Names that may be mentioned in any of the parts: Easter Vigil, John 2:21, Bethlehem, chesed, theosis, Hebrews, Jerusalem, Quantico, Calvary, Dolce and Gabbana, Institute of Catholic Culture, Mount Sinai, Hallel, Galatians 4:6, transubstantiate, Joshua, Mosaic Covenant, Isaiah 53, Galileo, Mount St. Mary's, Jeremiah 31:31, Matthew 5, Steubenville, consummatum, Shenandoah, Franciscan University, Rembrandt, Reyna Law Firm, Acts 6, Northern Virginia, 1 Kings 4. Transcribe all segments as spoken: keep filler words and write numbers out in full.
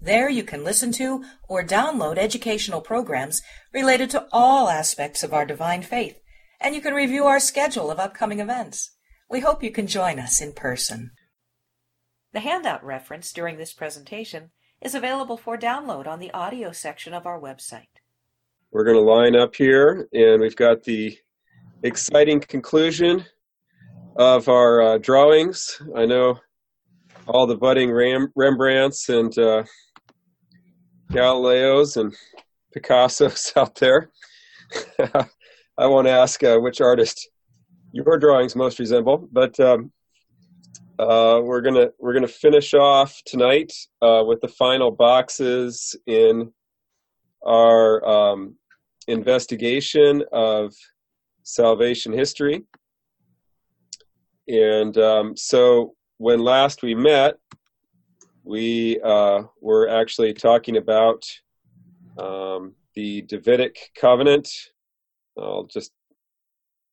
There you can listen to or download educational programs related to all aspects of our divine faith, and you can review our schedule of upcoming events. We hope you can join us in person. The handout reference during this presentation is available for download on the audio section of our website. We're going to line up here, and we've got the exciting conclusion of our uh, drawings. I know all the budding Ram- Rembrandts and uh, Galileos and Picassos out there. I won't ask uh, which artist your drawings most resemble, but um, uh, we're gonna we're gonna finish off tonight uh, with the final boxes in our um, investigation of Salvation History. And um, so when last we met, we uh, were actually talking about um, the Davidic Covenant. I'll just,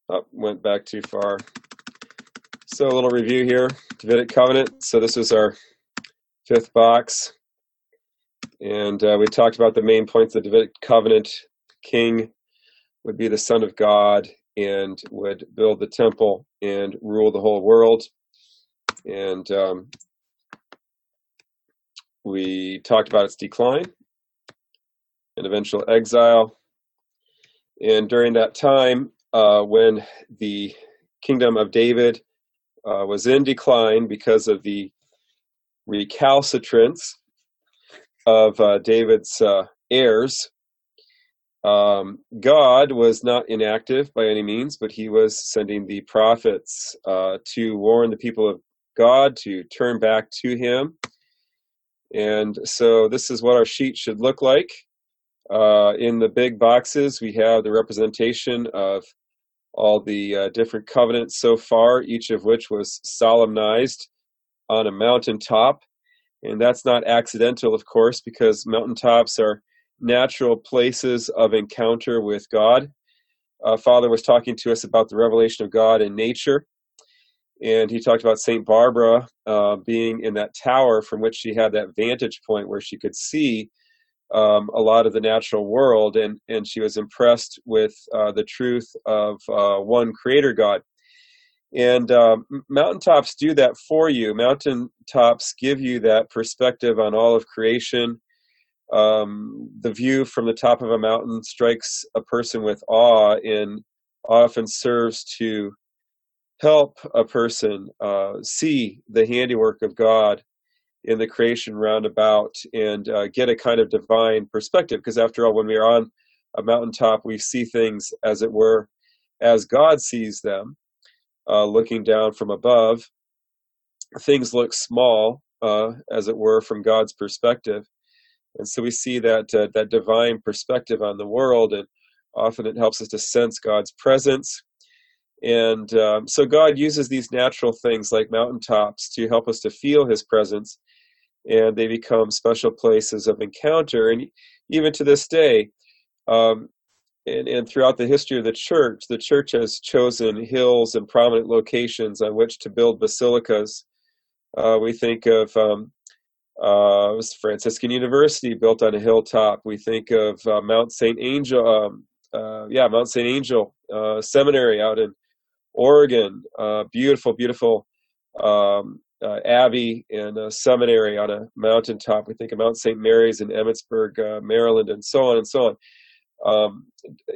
oh, went back too far. So a little review here, Davidic Covenant. So this is our fifth box. And uh, we talked about the main points of the Davidic Covenant. King would be the Son of God and would build the temple and rule the whole world. And um, we talked about its decline and eventual exile. And during that time, uh, when the kingdom of David uh, was in decline because of the recalcitrance of uh, David's uh, heirs, um, God was not inactive by any means, but he was sending the prophets uh, to warn the people of God to turn back to him. And so this is what our sheet should look like. Uh, in the big boxes, we have the representation of all the uh, different covenants so far, each of which was solemnized on a mountaintop. And that's not accidental, of course, because mountaintops are natural places of encounter with God. Uh, Father was talking to us about the revelation of God in nature. And he talked about Saint Barbara uh, being in that tower from which she had that vantage point where she could see um, a lot of the natural world. And, and she was impressed with uh, the truth of uh, one creator God. And um, mountaintops do that for you. Mountaintops give you that perspective on all of creation. Um, the view from the top of a mountain strikes a person with awe and often serves to help a person uh, see the handiwork of God in the creation roundabout and uh, get a kind of divine perspective. Because after all, when we are on a mountaintop, we see things, as it were, as God sees them, uh, looking down from above. Things look small, uh, as it were, from God's perspective. And so we see that uh, that divine perspective on the world, and often it helps us to sense God's presence. And um, so God uses these natural things like mountaintops to help us to feel his presence, and they become special places of encounter. And even to this day, um, and, and throughout the history of the church, the church has chosen hills and prominent locations on which to build basilicas. Uh, we think of um, uh, Franciscan University built on a hilltop. We think of uh, Mount Saint Angel, um, uh, yeah, Mount Saint Angel uh, Seminary out in Oregon, uh, beautiful, beautiful um, uh, abbey and a seminary on a mountaintop. We think of Mount Saint Mary's in Emmitsburg, uh, Maryland, and so on and so on. Um,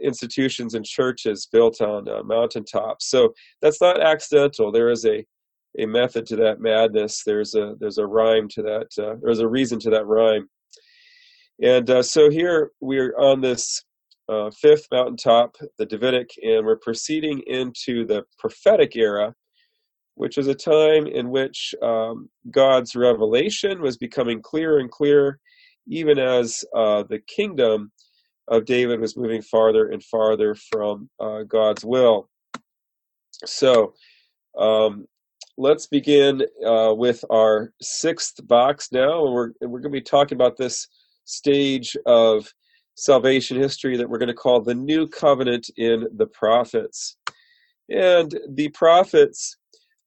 institutions and churches built on uh, mountaintops. So that's not accidental. There is a, a method to that madness. There's a there's a rhyme to that. Uh, there's a reason to that rhyme. And uh, so here we're on this Uh, fifth mountaintop, the Davidic, and we're proceeding into the prophetic era, which is a time in which um, God's revelation was becoming clearer and clearer, even as uh, the kingdom of David was moving farther and farther from uh, God's will. So um, let's begin uh, with our sixth box now. And we're, we're going to be talking about this stage of salvation history that we're going to call the New Covenant in the Prophets. And the prophets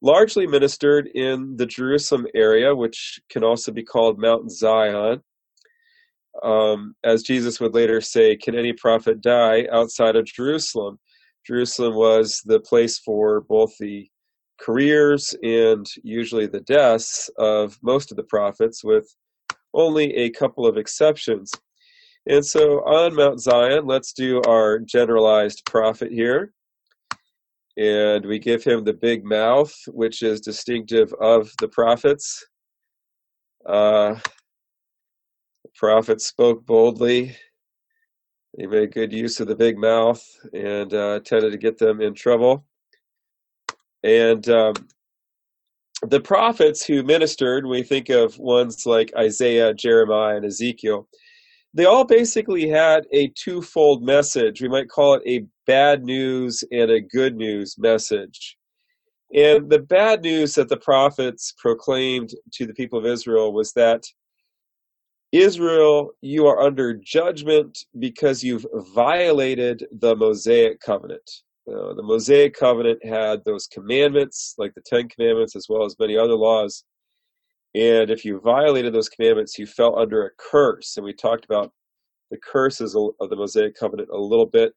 largely ministered in the Jerusalem area, which can also be called Mount Zion. Um, as Jesus would later say, can any prophet die outside of Jerusalem? Jerusalem was the place for both the careers and usually the deaths of most of the prophets, with only a couple of exceptions. And so on Mount Zion, let's do our generalized prophet here. And we give him the big mouth, which is distinctive of the prophets. Uh, the prophets spoke boldly. They made good use of the big mouth and uh, tended to get them in trouble. And um, the prophets who ministered, we think of ones like Isaiah, Jeremiah, and Ezekiel, they all basically had a twofold message. We might call it a bad news and a good news message. And the bad news that the prophets proclaimed to the people of Israel was that, Israel, you are under judgment because you've violated the Mosaic Covenant. Uh, the Mosaic Covenant had those commandments, like the Ten Commandments, as well as many other laws. And if you violated those commandments, you fell under a curse. And we talked about the curses of the Mosaic Covenant a little bit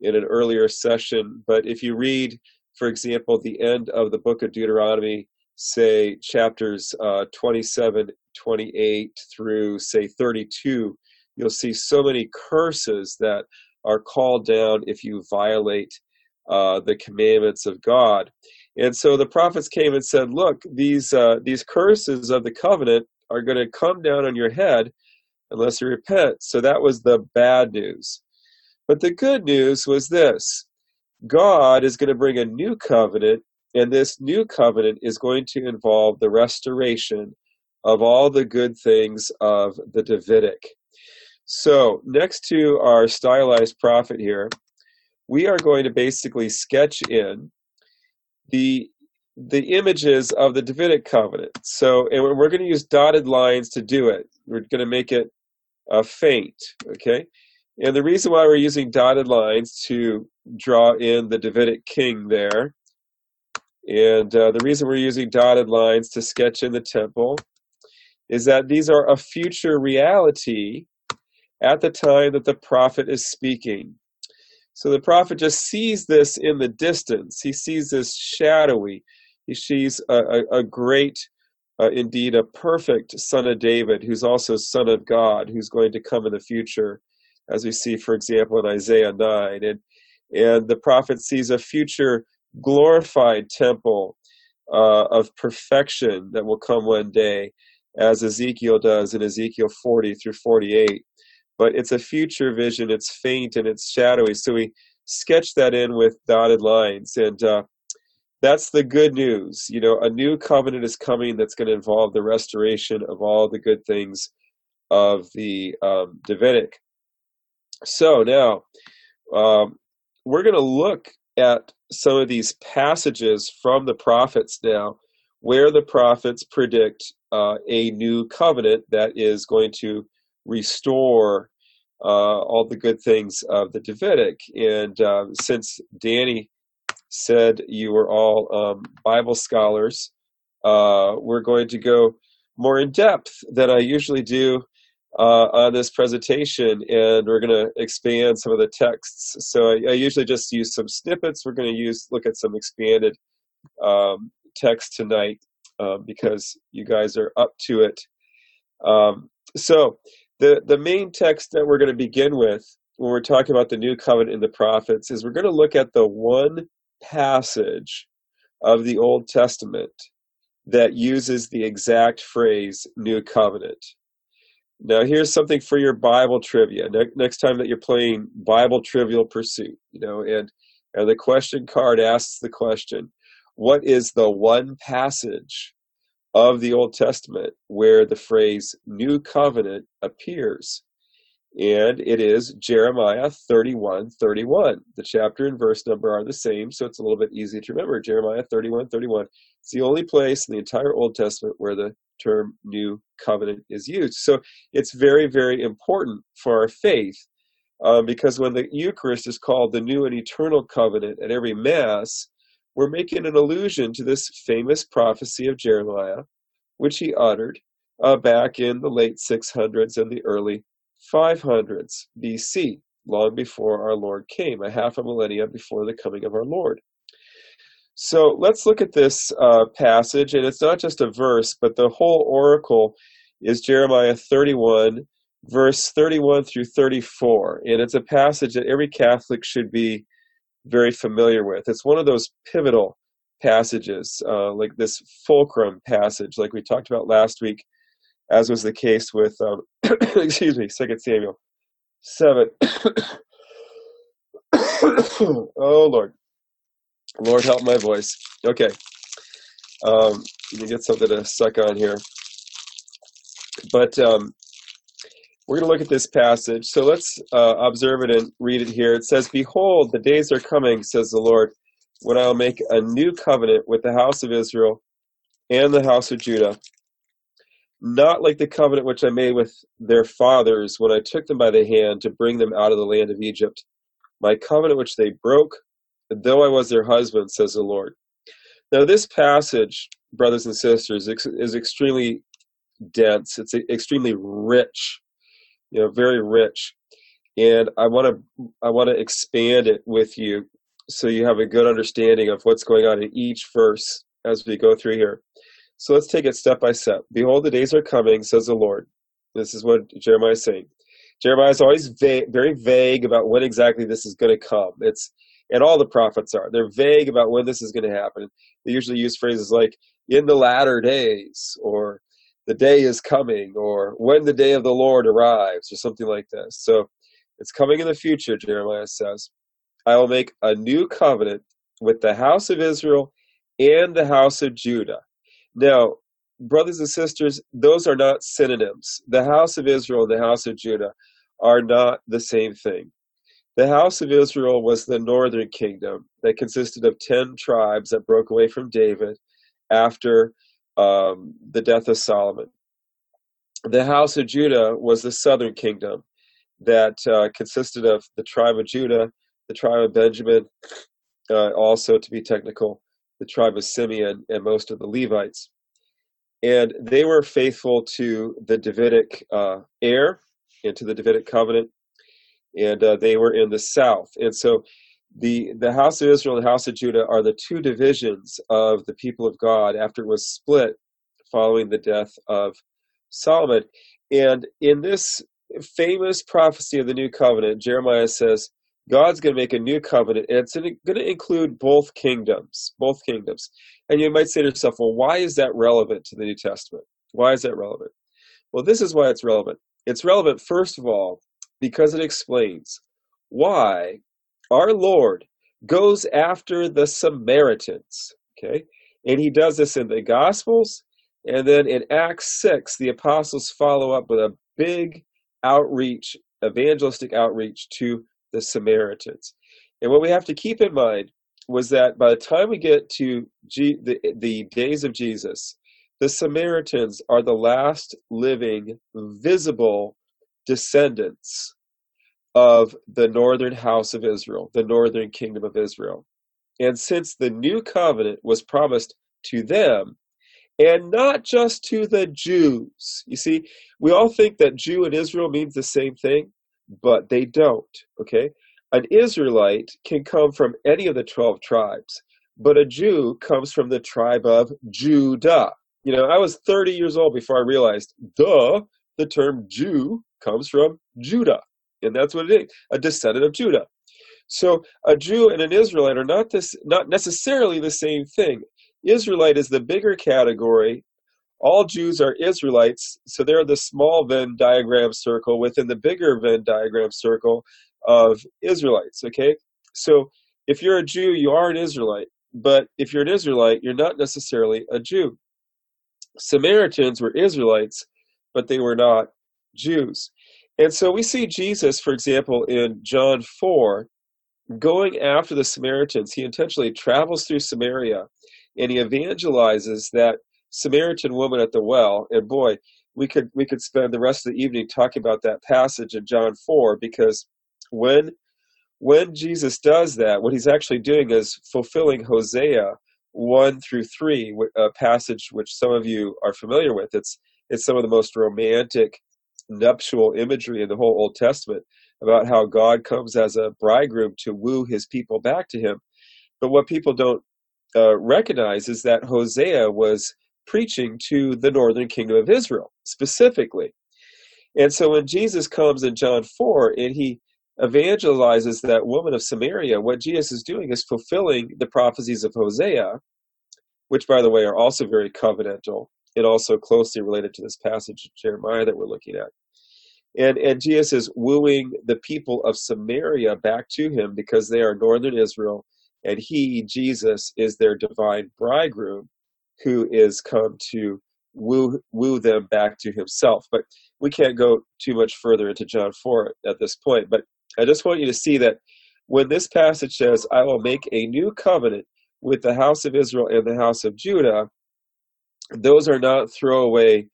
in an earlier session. But if you read, for example, the end of the book of Deuteronomy, say chapters uh, twenty-seven, twenty-eight through, say, thirty-two, you'll see so many curses that are called down if you violate uh, the commandments of God. And so the prophets came and said, look, these uh, these curses of the covenant are going to come down on your head unless you repent. So that was the bad news. But the good news was this. God is going to bring a new covenant, and this new covenant is going to involve the restoration of all the good things of the Davidic. So next to our stylized prophet here, we are going to basically sketch in the the images of the Davidic covenant. So, and we're going to use dotted lines to do it. We're going to make it uh, faint, okay? And the reason why we're using dotted lines to draw in the Davidic king there, and uh, the reason we're using dotted lines to sketch in the temple is that these are a future reality at the time that the prophet is speaking. So the prophet just sees this in the distance. He sees this shadowy. He sees a, a, a great, uh, indeed, a perfect son of David, who's also son of God, who's going to come in the future, as we see, for example, in Isaiah nine. And, and the prophet sees a future glorified temple uh, of perfection that will come one day, as Ezekiel does in Ezekiel forty through forty-eight. But it's a future vision, it's faint and it's shadowy. So we sketch that in with dotted lines. And uh, that's the good news. You know, a new covenant is coming that's going to involve the restoration of all the good things of the um, Davidic. So now um, we're going to look at some of these passages from the prophets now, where the prophets predict uh, a new covenant that is going to restore uh, all the good things of the Davidic. And uh, since Danny said you were all um, Bible scholars, uh, we're going to go more in depth than I usually do uh, on this presentation, and we're going to expand some of the texts. So I, I usually just use some snippets. We're going to use look at some expanded um, text tonight uh, because you guys are up to it. Um, so. The the main text that we're going to begin with when we're talking about the New Covenant in the Prophets is we're going to look at the one passage of the Old Testament that uses the exact phrase New Covenant. Now, here's something for your Bible trivia. Ne- next time that you're playing Bible Trivial Pursuit, you know, and, and the question card asks the question, what is the one passage of the Old Testament where the phrase New Covenant appears? and it is Jeremiah thirty-one thirty-one. The chapter and verse number are the same, so it's a little bit easy to remember. Jeremiah thirty-one thirty-one. It's the only place in the entire Old Testament where the term New Covenant is used. So it's very, very important for our faith, um, because when the Eucharist is called the New and Eternal Covenant at every Mass, we're making an allusion to this famous prophecy of Jeremiah, which he uttered uh, back in the late six hundreds and the early five hundreds B C, long before our Lord came, a half a millennia before the coming of our Lord. So let's look at this uh, passage, and it's not just a verse, but the whole oracle is Jeremiah thirty-one, verse thirty-one through thirty-four, and it's a passage that every Catholic should be very familiar with. It's one of those pivotal passages, uh, like this fulcrum passage, like we talked about last week, as was the case with, um, excuse me, Second Samuel seven. Oh, Lord. Lord, help my voice. Okay. Um, let me get something to suck on here. But um, we're going to look at this passage. So let's uh, observe it and read it here. It says, "Behold, the days are coming, says the Lord, when I will make a new covenant with the house of Israel and the house of Judah, not like the covenant which I made with their fathers when I took them by the hand to bring them out of the land of Egypt, my covenant which they broke, though I was their husband, says the Lord." Now this passage, brothers and sisters, is extremely dense. It's extremely rich, you know, very rich. And I want to I want to expand it with you so you have a good understanding of what's going on in each verse as we go through here. So let's take it step by step. "Behold, the days are coming, says the Lord." This is what Jeremiah is saying. Jeremiah is always va- very vague about when exactly this is going to come. It's And all the prophets are. They're vague about when this is going to happen. They usually use phrases like, "in the latter days," or "the day is coming," or "when the day of the Lord arrives," or something like this. So it's coming in the future, Jeremiah says. "I will make a new covenant with the house of Israel and the house of Judah." Now, brothers and sisters, those are not synonyms. The house of Israel and the house of Judah are not the same thing. The house of Israel was the northern kingdom that consisted of ten tribes that broke away from David after um, the death of Solomon. The house of Judah was the southern kingdom that uh, consisted of the tribe of Judah, the tribe of Benjamin, uh, also to be technical, the tribe of Simeon, and most of the Levites. And they were faithful to the Davidic uh, heir and to the Davidic covenant. And uh, they were in the south. And so the, the house of Israel and the house of Judah are the two divisions of the people of God after it was split following the death of Solomon. And in this famous prophecy of the new covenant, Jeremiah says, God's going to make a new covenant, and it's going to include both kingdoms, both kingdoms. And you might say to yourself, well, why is that relevant to the New Testament? Why is that relevant? Well, this is why it's relevant. It's relevant, first of all, because it explains why our Lord goes after the Samaritans, okay? And he does this in the Gospels, and then in Acts six, the apostles follow up with a big outreach, evangelistic outreach to the Samaritans. And what we have to keep in mind was that by the time we get to G- the, the days of Jesus, the Samaritans are the last living, visible descendants of the northern house of Israel, the northern kingdom of Israel. And since the new covenant was promised to them, and not just to the Jews, you see, we all think that Jew and Israel means the same thing, but they don't, okay? An Israelite can come from any of the twelve tribes, but a Jew comes from the tribe of Judah. You know, I was thirty years old before I realized, duh, the term Jew comes from Judah, and that's what it is, a descendant of Judah. So a Jew and an Israelite are not this, not necessarily the same thing. Israelite is the bigger category. All Jews are Israelites, so they're the small Venn diagram circle within the bigger Venn diagram circle of Israelites, okay? So if you're a Jew, you are an Israelite, but if you're an Israelite, you're not necessarily a Jew. Samaritans were Israelites, but they were not Jews. And so we see Jesus, for example, in John four, going after the Samaritans. He intentionally travels through Samaria, and he evangelizes that Samaritan woman at the well. And boy, we could we could spend the rest of the evening talking about that passage in John four, because when when Jesus does that, what he's actually doing is fulfilling Hosea one through three, a passage which some of you are familiar with. It's it's some of the most romantic nuptial imagery in the whole Old Testament about how God comes as a bridegroom to woo his people back to him. But what people don't uh, recognize is that Hosea was preaching to the northern kingdom of Israel specifically. And so when Jesus comes in John four and he evangelizes that woman of Samaria, what Jesus is doing is fulfilling the prophecies of Hosea, which, by the way, are also very covenantal and also closely related to this passage of Jeremiah that we're looking at. And, and Jesus is wooing the people of Samaria back to him because they are northern Israel, and he, Jesus, is their divine bridegroom who is come to woo, woo them back to himself. But we can't go too much further into John four at this point. But I just want you to see that when this passage says, I will make a new covenant with the house of Israel and the house of Judah, those are not throwaway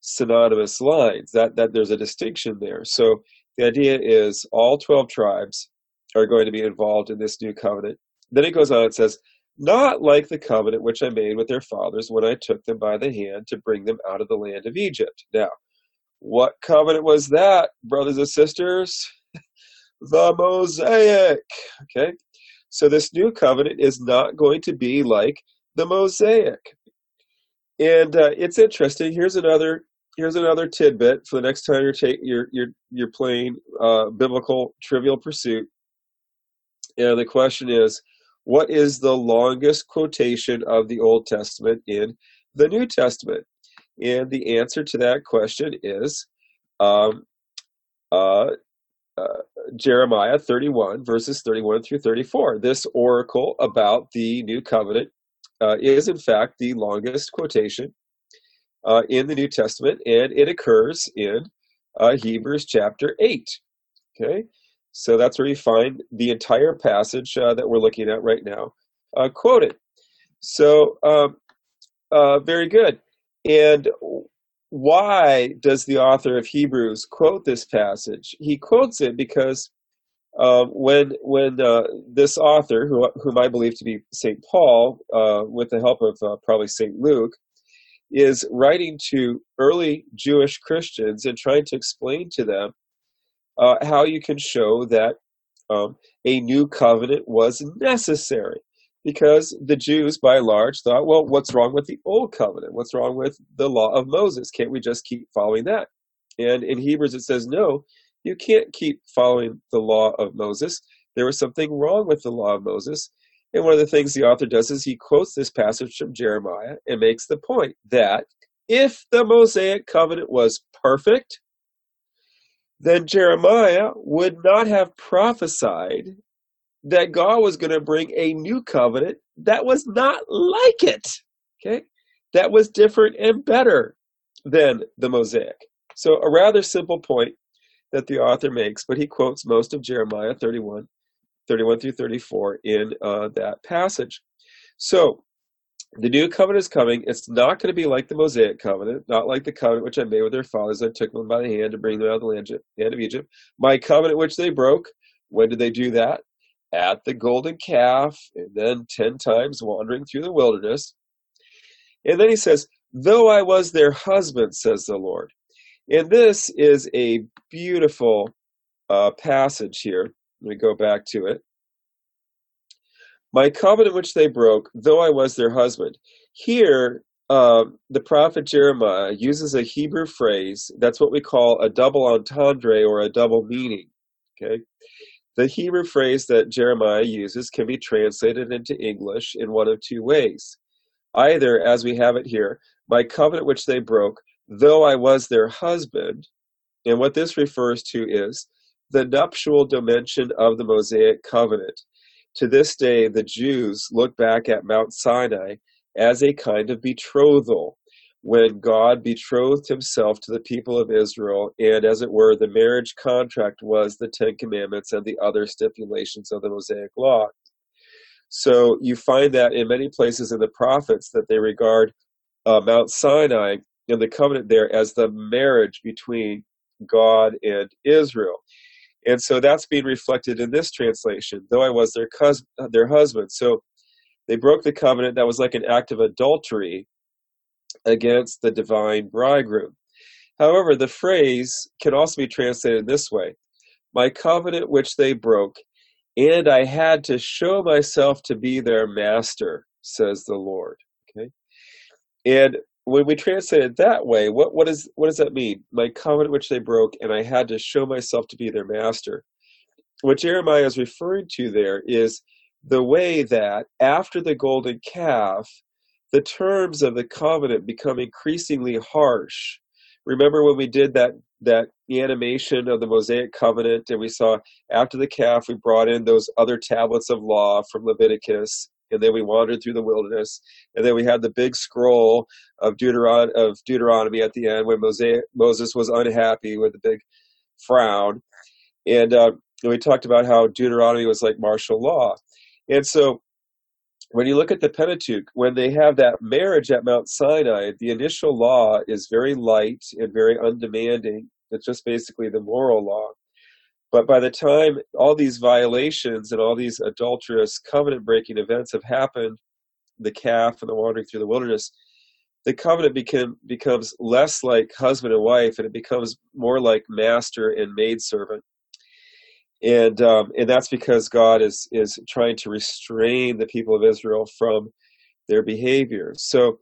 synonymous lines, that, that there's a distinction there. So the idea is all twelve tribes are going to be involved in this new covenant. Then it goes on and says, not like the covenant which I made with their fathers when I took them by the hand to bring them out of the land of Egypt. Now, what covenant was that, brothers and sisters? The Mosaic. Okay, so this new covenant is not going to be like the Mosaic. And uh, it's interesting. Here's another. Here's another tidbit for the next time you're ta- you're, you're you're playing uh, biblical Trivial Pursuit. And the question is, what is the longest quotation of the Old Testament in the New Testament? And the answer to that question is um, uh, uh, Jeremiah thirty-one, verses thirty-one through thirty-four. This oracle about the New Covenant Uh, is, in fact, the longest quotation uh, in the New Testament, and it occurs in uh, Hebrews chapter eight. Okay, so that's where you find the entire passage uh, that we're looking at right now uh, quoted. So, um, uh, very good. And why does the author of Hebrews quote this passage? He quotes it because Uh, when when uh, this author, who, whom I believe to be Saint Paul, uh, with the help of uh, probably Saint Luke, is writing to early Jewish Christians and trying to explain to them uh, how you can show that um, a new covenant was necessary. Because the Jews, by and large, thought, well, what's wrong with the old covenant? What's wrong with the law of Moses? Can't we just keep following that? And in Hebrews it says, no, you can't keep following the law of Moses. There was something wrong with the law of Moses. And one of the things the author does is he quotes this passage from Jeremiah and makes the point that if the Mosaic covenant was perfect, then Jeremiah would not have prophesied that God was going to bring a new covenant that was not like it, okay? That was different and better than the Mosaic. So a rather simple point that the author makes, but he quotes most of Jeremiah thirty-one, thirty-one through thirty-four in uh, that passage. So the new covenant is coming. It's not going to be like the Mosaic covenant, not like the covenant which I made with their fathers. I took them by the hand to bring them out of the land of Egypt. My covenant which they broke, when did they do that? At the golden calf, and then ten times wandering through the wilderness. And then he says, though I was their husband, says the Lord. And this is a beautiful uh, passage here. Let me go back to it. My covenant which they broke, though I was their husband. Here, uh, the prophet Jeremiah uses a Hebrew phrase. That's what we call a double entendre, or a double meaning. Okay, the Hebrew phrase that Jeremiah uses can be translated into English in one of two ways. Either, as we have it here, my covenant which they broke, though I was their husband. And what this refers to is the nuptial dimension of the Mosaic covenant. To this day, the Jews look back at Mount Sinai as a kind of betrothal, when God betrothed himself to the people of Israel, and as it were, the marriage contract was the Ten Commandments and the other stipulations of the Mosaic Law. So you find that in many places in the prophets that they regard uh, Mount Sinai and the covenant there as the marriage between God and Israel. And so that's being reflected in this translation, though I was their, cus- their husband. So they broke the covenant that was like an act of adultery against the divine bridegroom. However, the phrase can also be translated this way: my covenant which they broke, and I had to show myself to be their master, says the Lord. Okay. And when we translate it that way, what, what, is, what does that mean? My covenant which they broke, and I had to show myself to be their master. What Jeremiah is referring to there is the way that after the golden calf, the terms of the covenant become increasingly harsh. Remember when we did that that animation of the Mosaic Covenant, and we saw after the calf, we brought in those other tablets of law from Leviticus, and then we wandered through the wilderness, and then we had the big scroll of, Deuteron- of Deuteronomy at the end when Mosaic- Moses was unhappy with the big frown. And, uh, and we talked about how Deuteronomy was like martial law. And so when you look at the Pentateuch, when they have that marriage at Mount Sinai, the initial law is very light and very undemanding. It's just basically the moral law. But by the time all these violations and all these adulterous covenant-breaking events have happened, the calf and the wandering through the wilderness, the covenant become, becomes less like husband and wife, and it becomes more like master and maidservant. And um, and that's because God is is trying to restrain the people of Israel from their behavior. So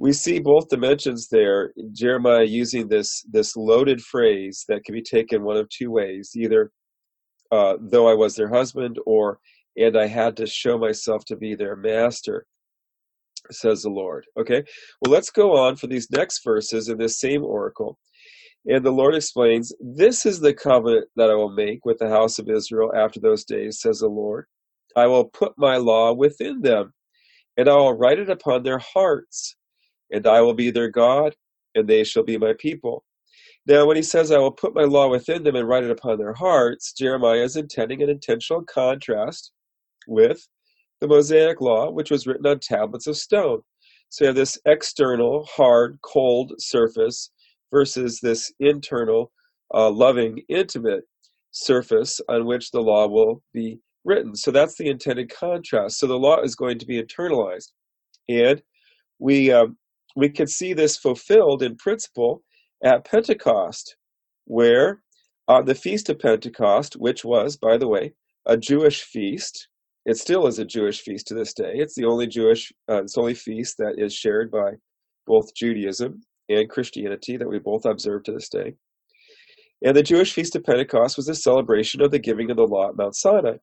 we see both dimensions there. Jeremiah using this this loaded phrase that can be taken one of two ways: either uh, though I was their husband, or and I had to show myself to be their master, says the Lord. Okay, well, let's go on for these next verses in this same oracle. And the Lord explains, this is the covenant that I will make with the house of Israel after those days, says the Lord. I will put my law within them, and I will write it upon their hearts, and I will be their God, and they shall be my people. Now, when he says, I will put my law within them and write it upon their hearts, Jeremiah is intending an intentional contrast with the Mosaic law, which was written on tablets of stone. So you have this external, hard, cold surface versus this internal, uh, loving, intimate surface on which the law will be written. So that's the intended contrast. So the law is going to be internalized. And we um, we can see this fulfilled in principle at Pentecost, where on the Feast of Pentecost, which was, by the way, a Jewish feast, it still is a Jewish feast to this day. It's the only Jewish, uh, it's only feast that is shared by both Judaism and Christianity that we both observe to this day. And the Jewish Feast of Pentecost was a celebration of the giving of the law at Mount Sinai.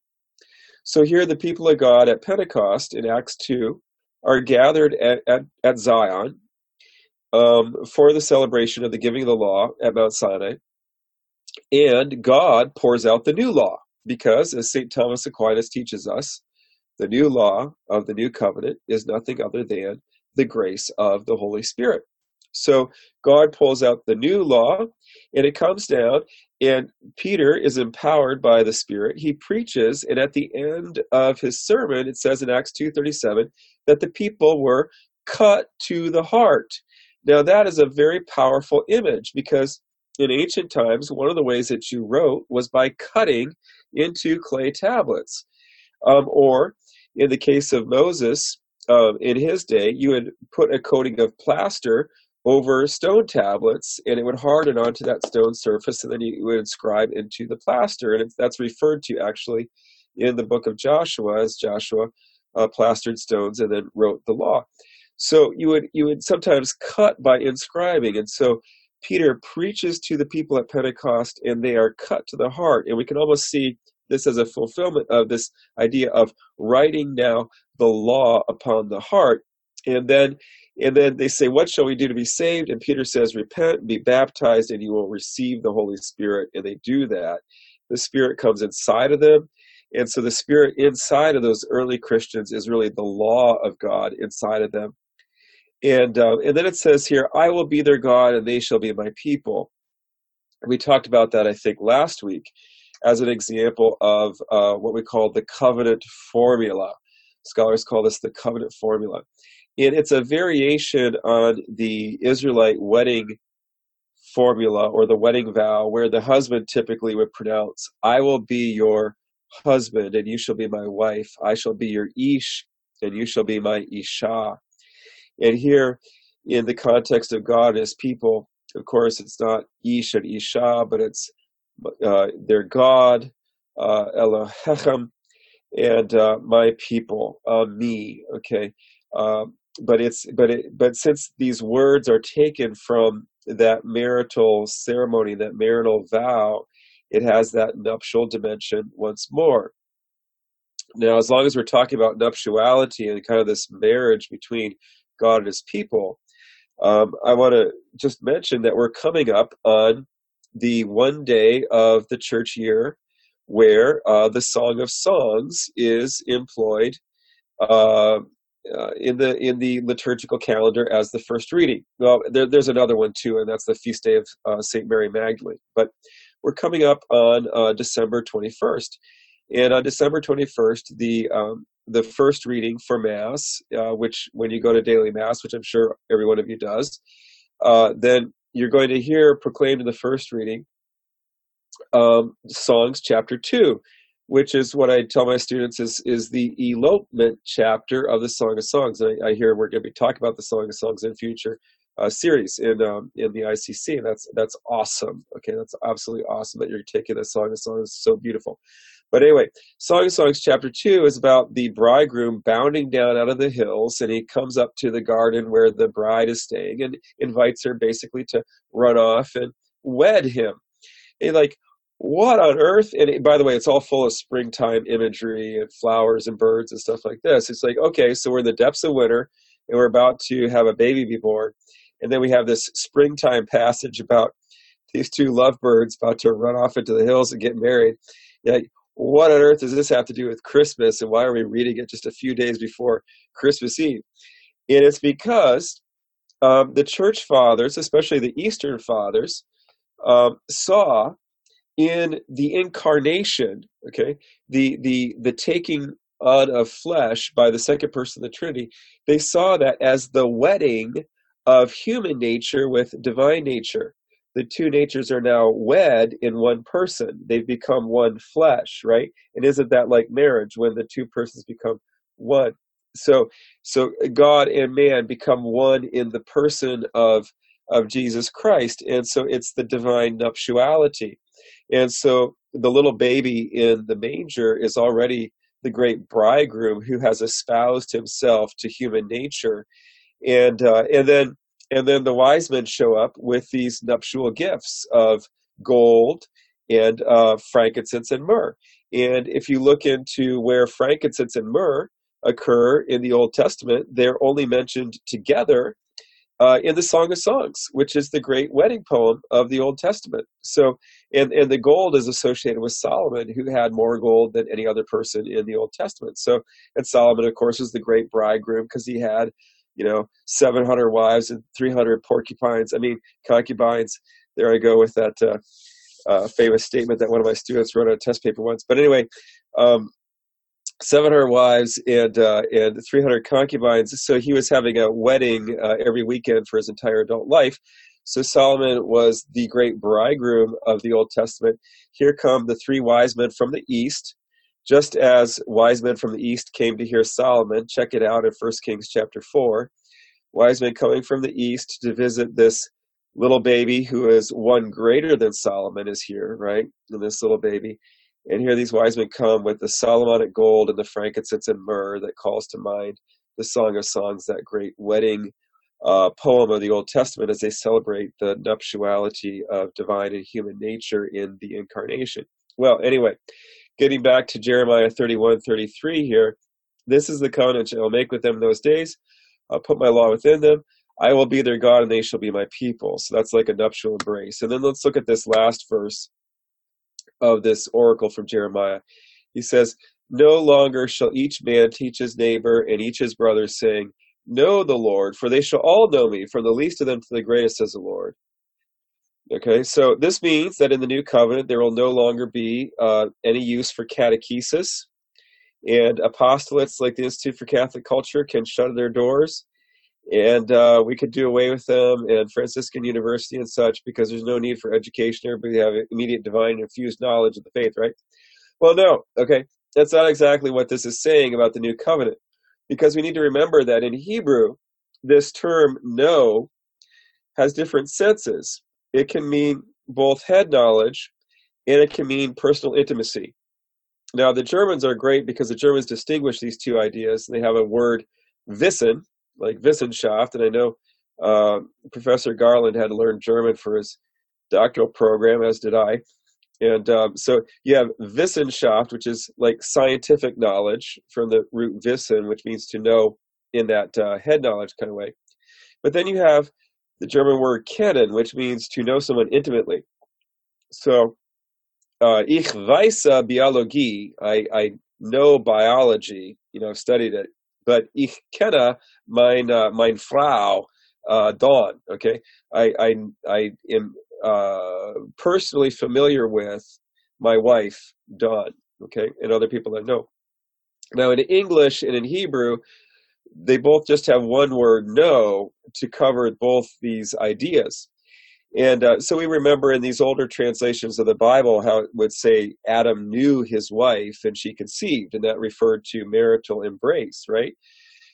So here the people of God at Pentecost in Acts two are gathered at, at, at Zion um, for the celebration of the giving of the law at Mount Sinai. And God pours out the new law because, as Saint Thomas Aquinas teaches us, the new law of the new covenant is nothing other than the grace of the Holy Spirit. So God pulls out the new law, and it comes down, and Peter is empowered by the Spirit. He preaches, and at the end of his sermon, it says in Acts two thirty-seven, that the people were cut to the heart. Now, that is a very powerful image, because in ancient times, one of the ways that you wrote was by cutting into clay tablets. Um, or, in the case of Moses, um, in his day, you would put a coating of plaster over stone tablets, and it would harden onto that stone surface, and then you would inscribe into the plaster. And that's referred to actually in the book of Joshua, as Joshua uh, plastered stones and then wrote the law. So you would you would sometimes cut by inscribing. And so Peter preaches to the people at Pentecost, and they are cut to the heart. And we can almost see this as a fulfillment of this idea of writing now the law upon the heart. And then and then they say, what shall we do to be saved? And Peter says, repent and be baptized, and you will receive the Holy Spirit. And they do that. The Spirit comes inside of them. And so the Spirit inside of those early Christians is really the law of God inside of them. And uh, and then it says here, I will be their God and they shall be my people. We talked about that, I think, last week as an example of uh, what we call the covenant formula. Scholars call this the covenant formula. And it's a variation on the Israelite wedding formula or the wedding vow, where the husband typically would pronounce, I will be your husband and you shall be my wife. I shall be your ish and you shall be my isha. And here, in the context of God and his people, of course, it's not Ish and Isha, but it's uh, their God, uh, Elohechem, and uh, my people, uh, me. Okay, um, but it's but it but since these words are taken from that marital ceremony, that marital vow, it has that nuptial dimension once more. Now, as long as we're talking about nuptiality and kind of this marriage between God and his people, um, I want to just mention that we're coming up on the one day of the church year where uh, the Song of Songs is employed uh, uh, in the in the liturgical calendar as the first reading. Well, there, there's another one too, and that's the feast day of uh, Saint Mary Magdalene. But we're coming up on uh, December twenty-first, and on December twenty-first, the um, the first reading for Mass, uh, which when you go to daily Mass, which I'm sure every one of you does, uh, then you're going to hear proclaimed in the first reading, um, Songs chapter two, which is what I tell my students is is the elopement chapter of the Song of Songs. And I, I hear we're going to be talking about the Song of Songs in future uh, series in um, in the I C C. And that's that's awesome. Okay, that's absolutely awesome that you're taking the Song of Songs. It's so beautiful. But anyway, Song of Songs chapter two is about the bridegroom bounding down out of the hills, and he comes up to the garden where the bride is staying and invites her basically to run off and wed him. And like, what on earth? And by the way, it's all full of springtime imagery and flowers and birds and stuff like this. It's like, okay, so we're in the depths of winter, and we're about to have a baby be born. And then we have this springtime passage about these two lovebirds about to run off into the hills and get married. Yeah. What on earth does this have to do with Christmas, and why are we reading it just a few days before Christmas Eve? And it's because um, the church fathers, especially the Eastern fathers, um, saw in the incarnation, okay, the the the taking on of flesh by the second person of the Trinity, they saw that as the wedding of human nature with divine nature. The two natures are now wed in one person. They've become one flesh, right? And isn't that like marriage when the two persons become one? So so God and man become one in the person of, of Jesus Christ. And so it's the divine nuptiality. And so the little baby in the manger is already the great bridegroom who has espoused himself to human nature. And uh, and then And then the wise men show up with these nuptial gifts of gold and uh, frankincense and myrrh. And if you look into where frankincense and myrrh occur in the Old Testament, they're only mentioned together uh, in the Song of Songs, which is the great wedding poem of the Old Testament. So, and, and the gold is associated with Solomon, who had more gold than any other person in the Old Testament. So, and Solomon, of course, was the great bridegroom because he had, you know, seven hundred wives and three hundred porcupines, I mean, concubines. There I go with that uh, uh, famous statement that one of my students wrote on a test paper once. But anyway, um, seven hundred wives and uh, and three hundred concubines. So he was having a wedding uh, every weekend for his entire adult life. So Solomon was the great bridegroom of the Old Testament. Here come the three wise men from the East. Just as wise men from the East came to hear Solomon, check it out in First Kings chapter four, wise men coming from the East to visit this little baby who is one greater than Solomon is here, right? And this little baby. And here these wise men come with the Solomonic gold and the frankincense and myrrh that calls to mind the Song of Songs, that great wedding uh, poem of the Old Testament as they celebrate the nuptiality of divine and human nature in the incarnation. Well, anyway, getting back to Jeremiah thirty-one thirty-three here, this is the covenant I will make with them those days. I'll put my law within them. I will be their God, and they shall be my people. So that's like a nuptial embrace. And then let's look at this last verse of this oracle from Jeremiah. He says, no longer shall each man teach his neighbor and each his brother, saying, know the Lord, for they shall all know me, from the least of them to the greatest, says the Lord. Okay, so this means that in the New Covenant, there will no longer be uh, any use for catechesis, and apostolates like the Institute for Catholic Culture can shut their doors, and uh, we could do away with them, and Franciscan University and such, because there's no need for education. Everybody have immediate divine infused knowledge of the faith, right? Well, no, okay, that's not exactly what this is saying about the New Covenant, because we need to remember that in Hebrew, this term know has different senses. It can mean both head knowledge, and it can mean personal intimacy. Now, the Germans are great because the Germans distinguish these two ideas. And they have a word, Wissen, like Wissenschaft. And I know uh, Professor Garland had to learn German for his doctoral program, as did I. And um, so you have Wissenschaft, which is like scientific knowledge, from the root Wissen, which means to know in that uh, head knowledge kind of way. But then you have the German word kennen, which means to know someone intimately. So, uh, ich weisse Biologie, I, I know biology, you know, I've studied it, but ich kenne mein, uh, mein Frau, uh, Dawn, okay? I, I, I am uh, personally familiar with my wife, Dawn, okay? And other people that know. Now, in English and in Hebrew, they both just have one word, know, to cover both these ideas. And uh, so we remember in these older translations of the Bible how it would say Adam knew his wife and she conceived, and that referred to marital embrace, right?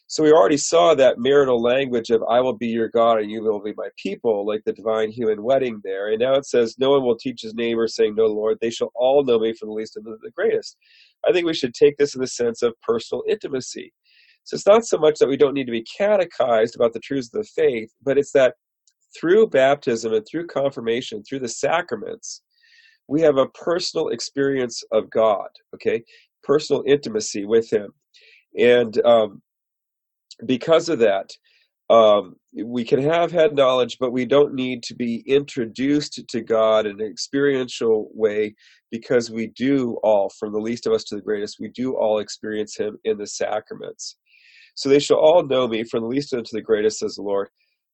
So we already saw that marital language of I will be your God and you will be my people, like the divine human wedding there. And now it says no one will teach his neighbor, saying, no, Lord, they shall all know me, from the least to the greatest. I think we should take this in the sense of personal intimacy. So it's not so much that we don't need to be catechized about the truths of the faith, but it's that through baptism and through confirmation, through the sacraments, we have a personal experience of God, okay? Personal intimacy with him. And um, because of that, um, we can have head knowledge, but we don't need to be introduced to God in an experiential way, because we do all, from the least of us to the greatest, we do all experience him in the sacraments. So they shall all know me, from the least of them to the greatest, says the Lord.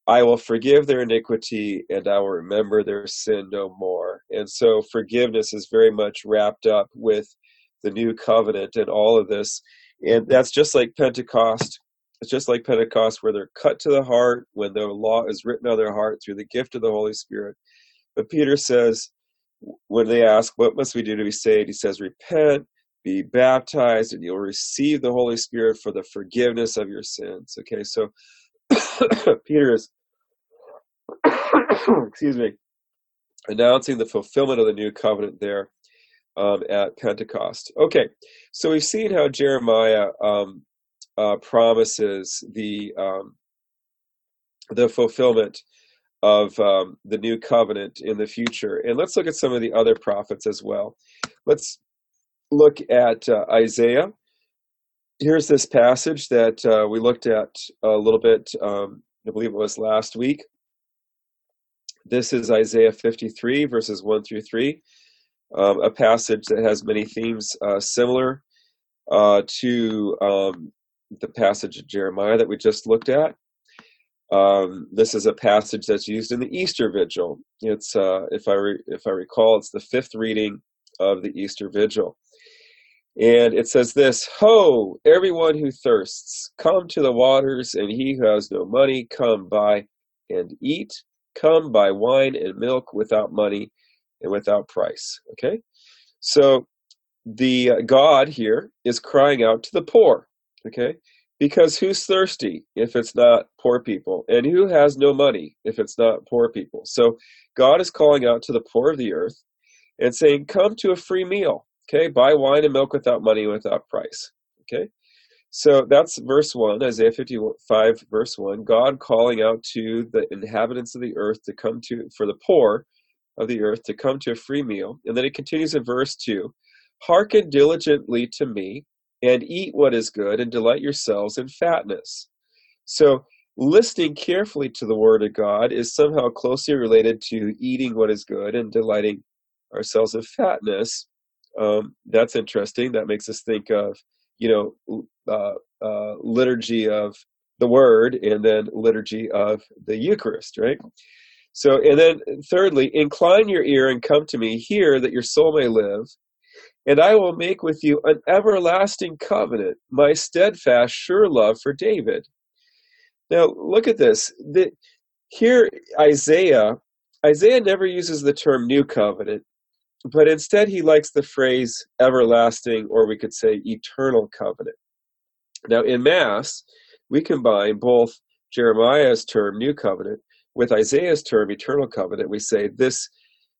I will forgive their iniquity, and I will remember their sin no more. And so forgiveness is very much wrapped up with the New Covenant and all of this. And that's just like Pentecost. It's just like Pentecost, where they're cut to the heart, when the law is written on their heart through the gift of the Holy Spirit. But Peter says, when they ask, what must we do to be saved? He says, repent, be baptized, and you'll receive the Holy Spirit for the forgiveness of your sins. Okay, so Peter is, excuse me, announcing the fulfillment of the New Covenant there um, at Pentecost. Okay, so we've seen how Jeremiah um, uh, promises the um, the fulfillment of um, the New Covenant in the future. And let's look at some of the other prophets as well. Let's look at uh, Isaiah. Here's this passage that uh, we looked at a little bit, um, I believe it was last week. This is Isaiah fifty-three, verses one through three, um, a passage that has many themes uh, similar uh, to um, the passage of Jeremiah that we just looked at. Um, this is a passage that's used in the Easter Vigil. It's, uh, if I re- if I recall, it's the fifth reading of the Easter Vigil. And it says this, Ho, everyone who thirsts, come to the waters, and he who has no money, come buy and eat. Come buy wine and milk without money and without price. Okay? So the uh, God here is crying out to the poor. Okay? Because who's thirsty if it's not poor people? And who has no money if it's not poor people? So God is calling out to the poor of the earth and saying, come to a free meal, okay? Buy wine and milk without money, without price, okay? So that's verse one, Isaiah fifty-five, verse one, God calling out to the inhabitants of the earth to come to, for the poor of the earth to come to a free meal. And then it continues in verse two, hearken diligently to me and eat what is good and delight yourselves in fatness. So listening carefully to the word of God is somehow closely related to eating what is good and delighting ourselves of fatness. Um, that's interesting. That makes us think of, you know, uh, uh, liturgy of the Word, and then liturgy of the Eucharist, right? So, and then thirdly, incline your ear and come to me, hear that your soul may live, and I will make with you an everlasting covenant, my steadfast, sure love for David. Now, look at this. The, here, Isaiah, Isaiah never uses the term new covenant, but instead he likes the phrase everlasting, or we could say eternal covenant. Now, in Mass, we combine both Jeremiah's term new covenant with Isaiah's term eternal covenant. We say this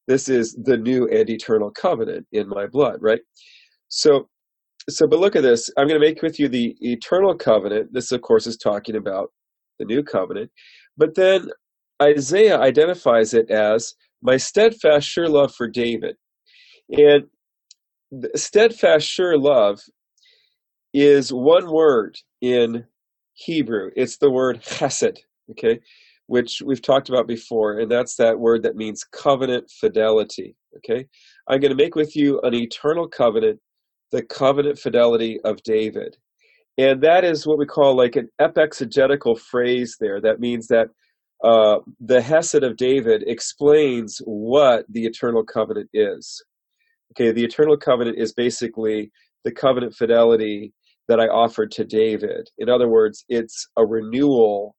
This is the new and eternal covenant in my blood, right? So, so, but look at this. I'm going to make with you the eternal covenant. This, of course, is talking about the new covenant. But then Isaiah identifies it as my steadfast, sure love for David. And the steadfast, sure love is one word in Hebrew. It's the word chesed, okay? Which we've talked about before, and that's that word that means covenant fidelity, okay? I'm going to make with you an eternal covenant, the covenant fidelity of David. And that is what we call like an epexegetical phrase there. That means that uh, the Hesed of David explains what the eternal covenant is. Okay, the eternal covenant is basically the covenant fidelity that I offered to David. In other words, it's a renewal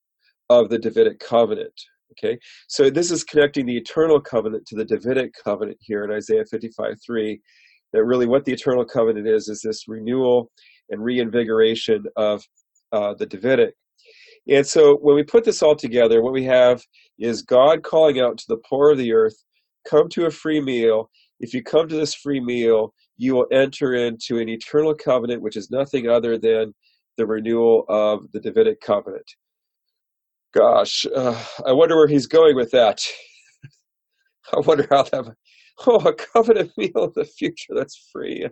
of the Davidic covenant, okay? So this is connecting the eternal covenant to the Davidic covenant here in Isaiah fifty-five three, that really what the eternal covenant is, is this renewal and reinvigoration of uh, the Davidic. And so when we put this all together, what we have is God calling out to the poor of the earth, come to a free meal. If you come to this free meal, you will enter into an eternal covenant, which is nothing other than the renewal of the Davidic covenant. Gosh, uh, I wonder where he's going with that. I wonder how that, oh, a covenant meal in the future that's free.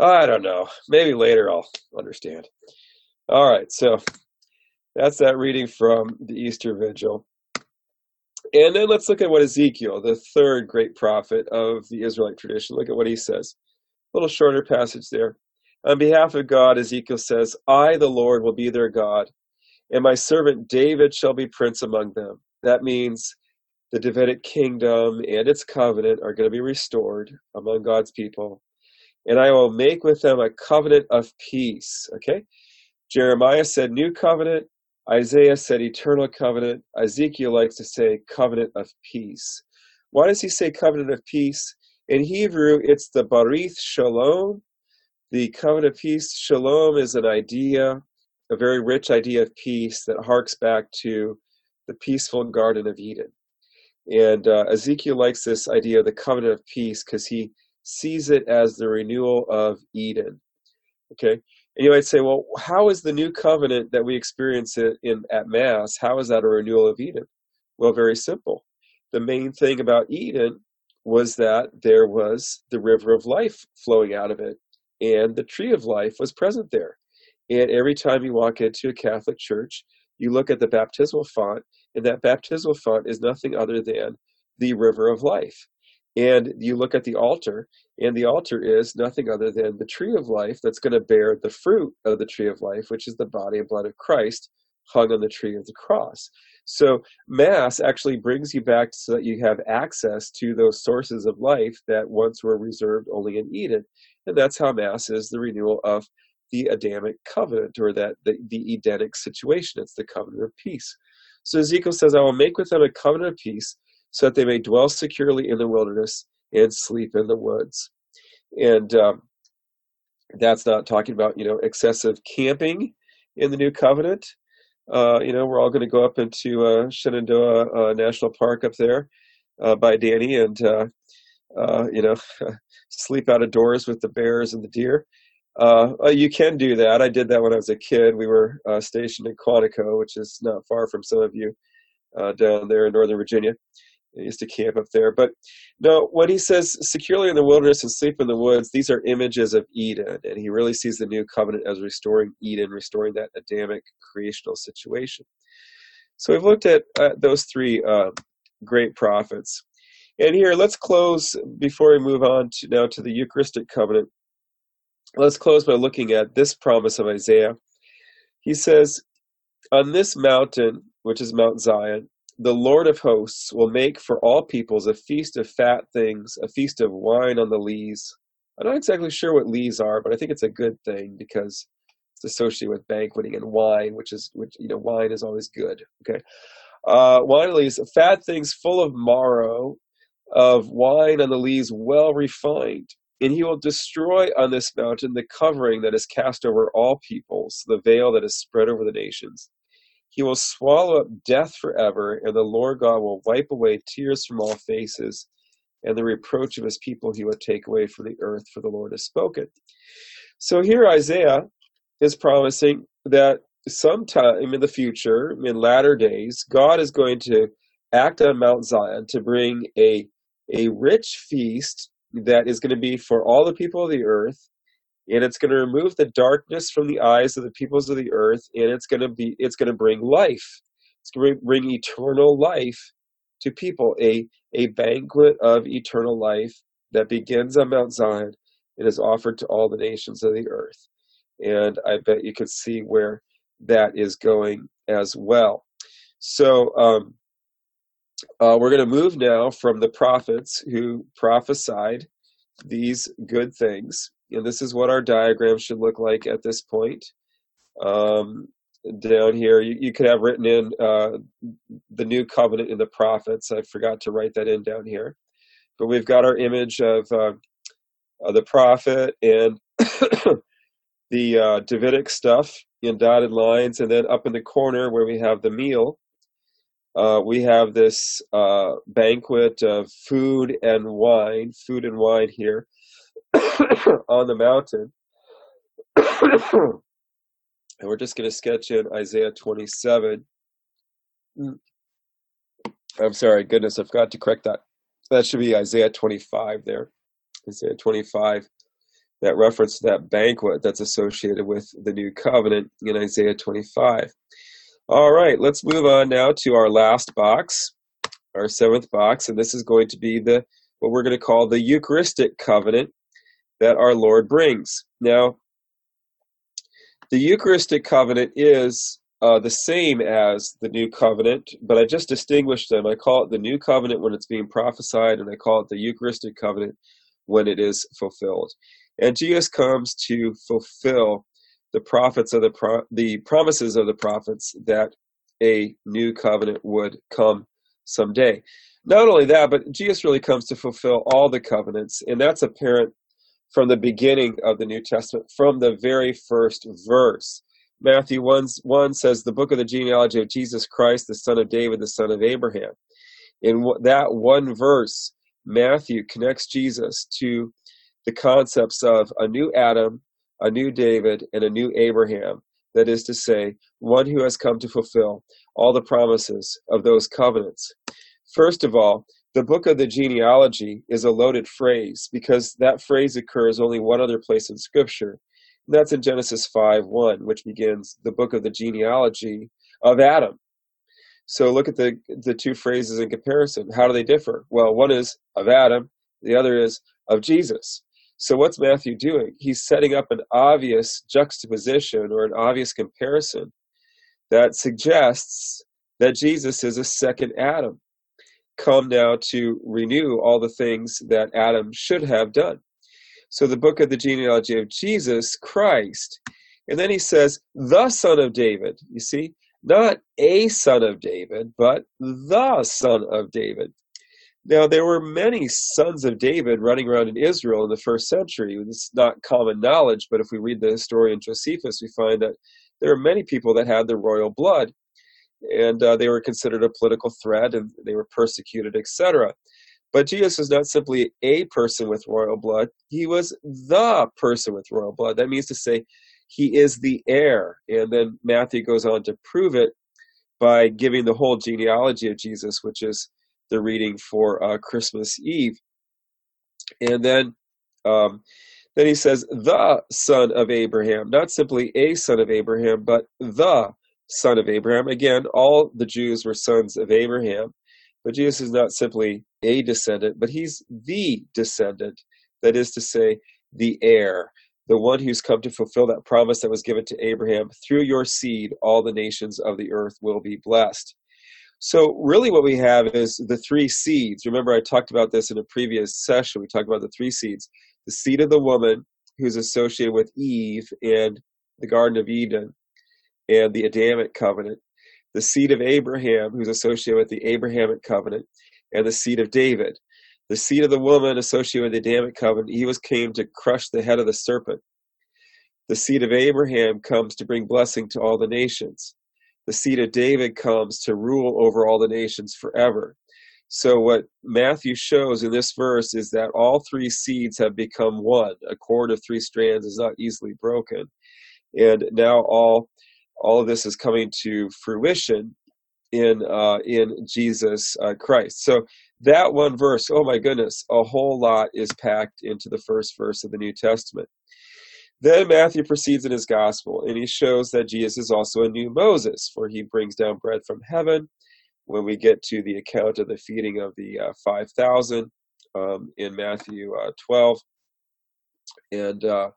I don't know. Maybe later I'll understand. All right, so that's that reading from the Easter Vigil. And then let's look at what Ezekiel, the third great prophet of the Israelite tradition, look at what he says. A little shorter passage there. On behalf of God, Ezekiel says, I, the Lord, will be their God, and my servant David shall be prince among them. That means the Davidic kingdom and its covenant are going to be restored among God's people. And I will make with them a covenant of peace. Okay? Jeremiah said new covenant. Isaiah said eternal covenant. Ezekiel likes to say covenant of peace. Why does he say covenant of peace? In Hebrew, it's the barith shalom. The covenant of peace, shalom, is an idea, a very rich idea of peace that harks back to the peaceful Garden of Eden. And uh, Ezekiel likes this idea of the covenant of peace because he sees it as the renewal of Eden. Okay, and you might say, well, how is the new covenant that we experience it in at Mass, how is that a renewal of Eden? Well, very simple. The main thing about Eden was that there was the river of life flowing out of it, and the tree of life was present there. And every time you walk into a Catholic church, you look at the baptismal font, and that baptismal font is nothing other than the river of life. And you look at the altar, and the altar is nothing other than the tree of life that's going to bear the fruit of the tree of life, which is the body and blood of Christ hung on the tree of the cross. So Mass actually brings you back so that you have access to those sources of life that once were reserved only in Eden. And that's how Mass is the renewal of the Adamic covenant, or that the, the Edenic situation. It's the covenant of peace. So Ezekiel says, I will make with them a covenant of peace so that they may dwell securely in the wilderness and sleep in the woods. And um, that's not talking about, you know, excessive camping in the new covenant. Uh, you know, we're all going to go up into uh, Shenandoah uh, National Park up there uh, by Danny and, uh, uh, you know, sleep out of doors with the bears and the deer. Uh, you can do that. I did that when I was a kid. We were uh, stationed in Quantico, which is not far from some of you uh, down there in Northern Virginia. I used to camp up there. But no, when he says securely in the wilderness and sleep in the woods, these are images of Eden. And he really sees the new covenant as restoring Eden, restoring that Adamic creational situation. So we've looked at uh, those three uh, great prophets. And here, let's close before we move on to, now to the Eucharistic covenant. Let's close by looking at this promise of Isaiah. He says, On this mountain, which is Mount Zion, the Lord of hosts will make for all peoples a feast of fat things, a feast of wine on the lees. I'm not exactly sure what lees are, but I think it's a good thing because it's associated with banqueting and wine, which is, which you know, wine is always good. Okay, uh, wine on the lees, fat things full of marrow, of wine on the lees well refined. And he will destroy on this mountain the covering that is cast over all peoples, the veil that is spread over the nations. He will swallow up death forever, and the Lord God will wipe away tears from all faces, and the reproach of his people he will take away from the earth, for the Lord has spoken. So here Isaiah is promising that sometime in the future, in latter days, God is going to act on Mount Zion to bring a, a rich feast that is going to be for all the people of the earth, and it's going to remove the darkness from the eyes of the peoples of the earth, and it's going to be it's going to bring life. It's going to bring eternal life to people, a a banquet of eternal life that begins on Mount Zion and is offered to all the nations of the earth. And I bet you can see where that is going as well. So um Uh, we're going to move now from the prophets who prophesied these good things. And this is what our diagram should look like at this point. Um, down here, you, you could have written in uh, the New Covenant in the prophets. I forgot to write that in down here. But we've got our image of, uh, of the prophet and the uh, Davidic stuff in dotted lines. And then up in the corner where we have the meal, Uh, we have this uh, banquet of food and wine, food and wine here on the mountain. And we're just going to sketch in Isaiah twenty-seven. I'm sorry, goodness, I forgot to correct that. That should be Isaiah twenty-five there. Isaiah twenty-five, that reference to that banquet that's associated with the New Covenant in Isaiah twenty-five. All right, let's move on now to our last box, our seventh box, and this is going to be the what we're going to call the Eucharistic covenant that our Lord brings. Now, the Eucharistic covenant is uh, the same as the New Covenant, but I just distinguished them. I call it the New Covenant when it's being prophesied, and I call it the Eucharistic covenant when it is fulfilled. And Jesus comes to fulfill the prophets of the pro- the promises of the prophets that a new covenant would come someday. Not only that, but Jesus really comes to fulfill all the covenants, and that's apparent from the beginning of the New Testament, from the very first verse. Matthew one, one says, the book of the genealogy of Jesus Christ, the son of David, the son of Abraham. In w- that one verse, Matthew connects Jesus to the concepts of a new Adam, a new David, and a new Abraham, that is to say, one who has come to fulfill all the promises of those covenants. First of all, the book of the genealogy is a loaded phrase because that phrase occurs only one other place in Scripture, and that's in Genesis five one, which begins the book of the genealogy of Adam. So look at the, the two phrases in comparison. How do they differ? Well, one is of Adam, the other is of Jesus. So what's Matthew doing? He's setting up an obvious juxtaposition or an obvious comparison that suggests that Jesus is a second Adam, come now to renew all the things that Adam should have done. So the book of the genealogy of Jesus Christ, and then he says, the son of David, you see, not a son of David, but the son of David. Now, there were many sons of David running around in Israel in the first century. It's not common knowledge, but if we read the historian Josephus, we find that there are many people that had the royal blood, and uh, they were considered a political threat, and they were persecuted, et cetera. But Jesus was not simply a person with royal blood. He was the person with royal blood. That means to say he is the heir. And then Matthew goes on to prove it by giving the whole genealogy of Jesus, which is the reading for uh, Christmas Eve. And then um, then he says, the son of Abraham, not simply a son of Abraham, but the son of Abraham. Again, all the Jews were sons of Abraham, but Jesus is not simply a descendant, but he's the descendant, that is to say, the heir, the one who's come to fulfill that promise that was given to Abraham, through your seed, all the nations of the earth will be blessed. So really what we have is the three seeds. Remember, I talked about this in a previous session. We talked about the three seeds. The seed of the woman, who's associated with Eve and the Garden of Eden and the Adamic covenant. The seed of Abraham, who's associated with the Abrahamic covenant, and the seed of David. The seed of the woman associated with the Adamic covenant, he was came to crush the head of the serpent. The seed of Abraham comes to bring blessing to all the nations. The seed of David comes to rule over all the nations forever. So what Matthew shows in this verse is that all three seeds have become one. A cord of three strands is not easily broken. And now all all of this is coming to fruition in uh, in Jesus uh, Christ. So that one verse, oh my goodness, a whole lot is packed into the first verse of the New Testament. Then Matthew proceeds in his gospel, and he shows that Jesus is also a new Moses, for he brings down bread from heaven. When we get to the account of the feeding of the uh, five thousand um, in Matthew uh, twelve, and uh,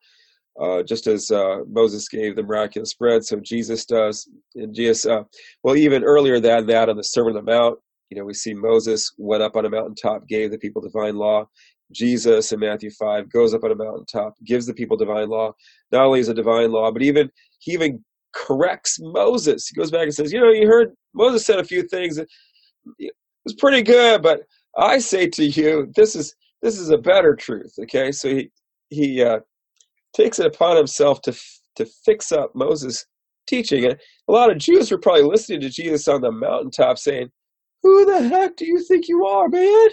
uh, just as uh, Moses gave the miraculous bread, so Jesus does. And Jesus, uh, well, even earlier than that, on the Sermon on the Mount, you know, we see Moses went up on a mountaintop, gave the people divine law. Jesus in Matthew five goes up on a mountaintop, gives the people divine law. Not only is it divine law, but even he even corrects Moses. He goes back and says, you know, you heard Moses said a few things. It was pretty good, but I say to you, this is this is a better truth. Okay, so he he uh, takes it upon himself to f- to fix up Moses' teaching. And a lot of Jews were probably listening to Jesus on the mountaintop, saying, "Who the heck do you think you are, man?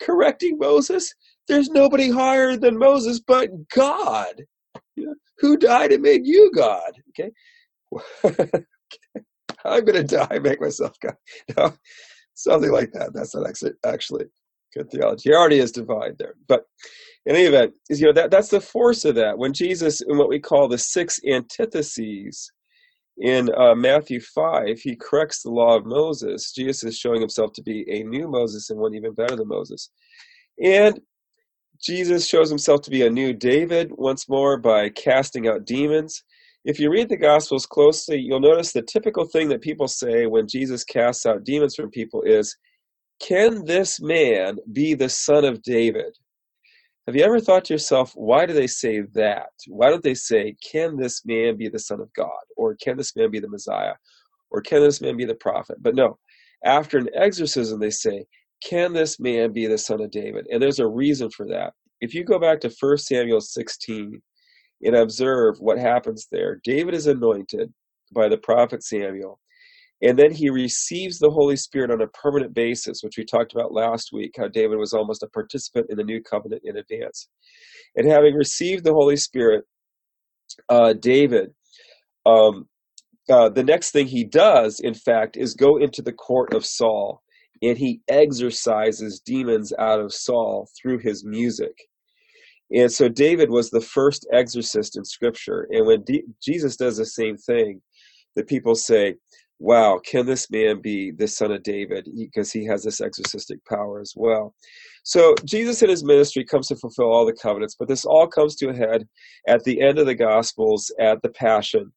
Correcting Moses? There's nobody higher than Moses but God. You know, who died and made you God? Okay, I'm going to die and make myself God." No, something like that. That's not actually, actually good theology. He already is divine there. But in any event, you know, that that's the force of that. When Jesus, in what we call the six antitheses in uh, Matthew five, he corrects the law of Moses. Jesus is showing himself to be a new Moses and one even better than Moses. And Jesus shows himself to be a new David once more by casting out demons. If you read the Gospels closely, you'll notice the typical thing that people say when Jesus casts out demons from people is, "Can this man be the son of David?" Have you ever thought to yourself, why do they say that? Why don't they say, "Can this man be the son of God?" Or "Can this man be the Messiah?" Or "Can this man be the prophet?" But no, after an exorcism, they say, "Can this man be the son of David?" And there's a reason for that. If you go back to First Samuel sixteen and observe what happens there, David is anointed by the prophet Samuel, and then he receives the Holy Spirit on a permanent basis, which we talked about last week, how David was almost a participant in the new covenant in advance. And having received the Holy Spirit, uh, David, um, uh, the next thing he does, in fact, is go into the court of Saul, and he exorcises demons out of Saul through his music. And so David was the first exorcist in Scripture. And when D- Jesus does the same thing, the people say, "Wow, can this man be the son of David?" Because he has this exorcistic power as well. So Jesus in his ministry comes to fulfill all the covenants, but this all comes to a head at the end of the Gospels at the Passion,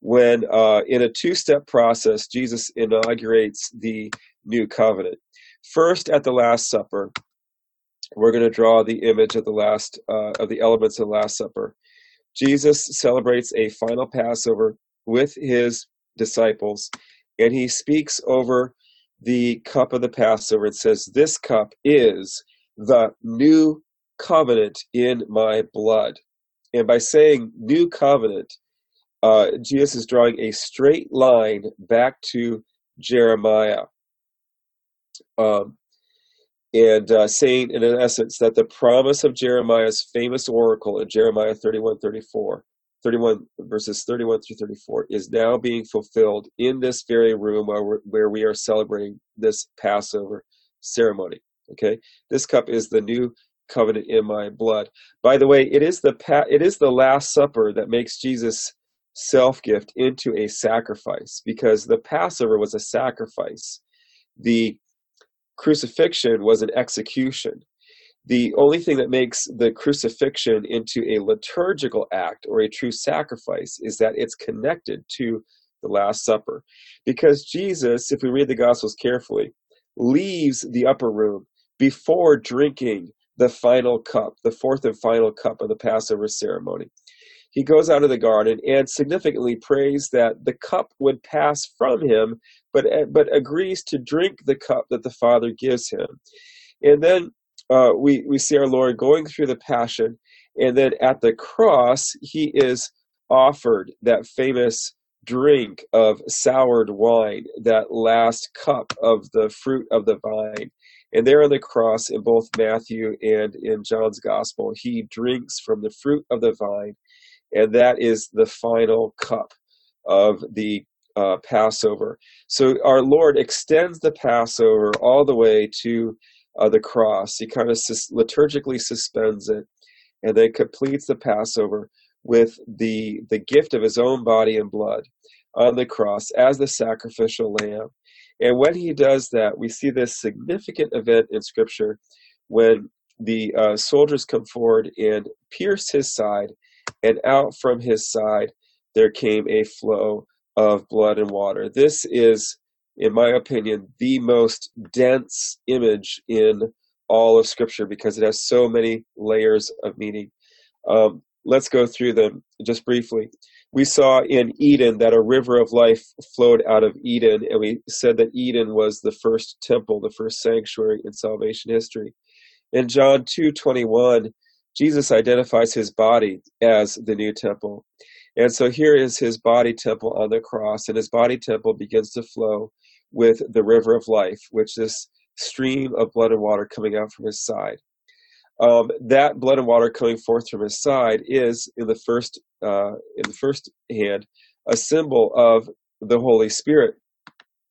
when uh, in a two-step process, Jesus inaugurates the New Covenant. First, at the Last Supper, we're going to draw the image of the last uh, of the elements of the Last Supper. Jesus celebrates a final Passover with his disciples, and he speaks over the cup of the Passover and says, "This cup is the new covenant in my blood." And by saying new covenant, uh, Jesus is drawing a straight line back to Jeremiah, um, and uh, saying in essence that the promise of Jeremiah's famous oracle in Jeremiah thirty-one thirty-four, thirty-one verses thirty-one through thirty-four, is now being fulfilled in this very room where, where we are celebrating this Passover ceremony. Okay, this cup is the new covenant in my blood. By the way, it is the pa- it is the Last Supper that makes Jesus' self-gift into a sacrifice, because the Passover was a sacrifice. The crucifixion was an execution. The only thing that makes the crucifixion into a liturgical act or a true sacrifice is that it's connected to the Last Supper. Because Jesus, if we read the Gospels carefully, leaves the upper room before drinking the final cup, the fourth and final cup of the Passover ceremony. He goes out of the garden and significantly prays that the cup would pass from him, but, but agrees to drink the cup that the Father gives him. And then uh, we, we see our Lord going through the passion, and then at the cross, he is offered that famous drink of soured wine, that last cup of the fruit of the vine. And there on the cross, in both Matthew and in John's Gospel, he drinks from the fruit of the vine, and that is the final cup of the uh, Passover. So our Lord extends the Passover all the way to uh, the cross. He kind of sus- liturgically suspends it, and then completes the Passover with the, the gift of his own body and blood on the cross as the sacrificial lamb. And when he does that, we see this significant event in Scripture when the uh, soldiers come forward and pierce his side, and out from his side there came a flow of blood and water. This is, in my opinion, the most dense image in all of Scripture because it has so many layers of meaning. Um, let's go through them just briefly. We saw in Eden that a river of life flowed out of Eden, and we said that Eden was the first temple, the first sanctuary in salvation history. In John two twenty-one, Jesus identifies his body as the new temple. And so here is his body temple on the cross, and his body temple begins to flow with the river of life, which is stream of blood and water coming out from his side. Um, that blood and water coming forth from his side is, in the first uh, in the first hand, a symbol of the Holy Spirit.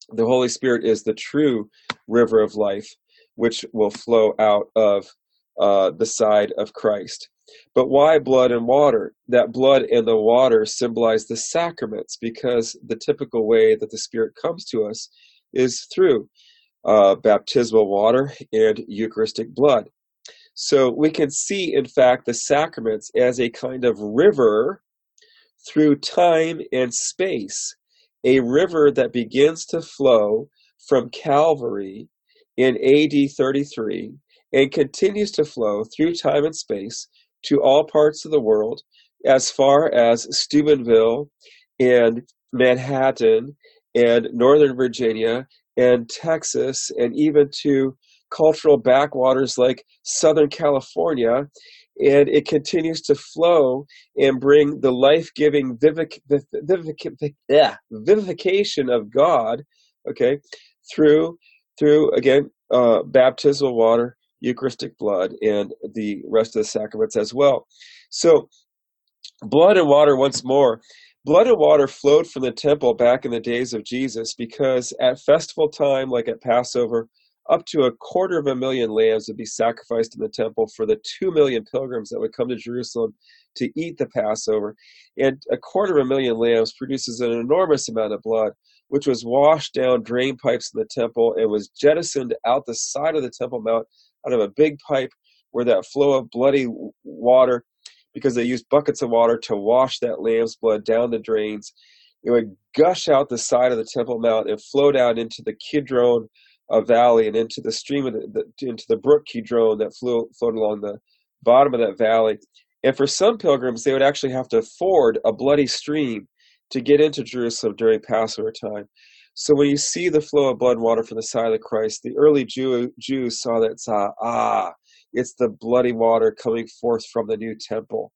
The Holy Spirit is the true river of life, which will flow out of uh, the side of Christ. But why blood and water? That blood and the water symbolize the sacraments, because the typical way that the Spirit comes to us is through uh, baptismal water and Eucharistic blood. So we can see, in fact, the sacraments as a kind of river through time and space, a river that begins to flow from Calvary in A D thirty-three and continues to flow through time and space to all parts of the world as far as Steubenville and Manhattan and Northern Virginia and Texas, and even to cultural backwaters like Southern California, and it continues to flow and bring the life-giving vivic, vivic, yeah, vivification of God, okay, through, through again, uh, baptismal water, Eucharistic blood, and the rest of the sacraments as well. So, blood and water once more. Blood and water flowed from the temple back in the days of Jesus because at festival time, like at Passover, up to a quarter of a million lambs would be sacrificed in the temple for the two million pilgrims that would come to Jerusalem to eat the Passover. And a quarter of a million lambs produces an enormous amount of blood, which was washed down drain pipes in the temple and was jettisoned out the side of the Temple Mount out of a big pipe where that flow of bloody water, because they used buckets of water to wash that lamb's blood down the drains, it would gush out the side of the Temple Mount and flow down into the Kidron, a valley, and into the stream of the, the into the brook Kidron that flew flowed along the bottom of that valley. And for some pilgrims, they would actually have to ford a bloody stream to get into Jerusalem during Passover time. So when you see the flow of blood and water from the side of the Christ, the early Jew, Jews saw that, saw, ah, it's the bloody water coming forth from the new temple.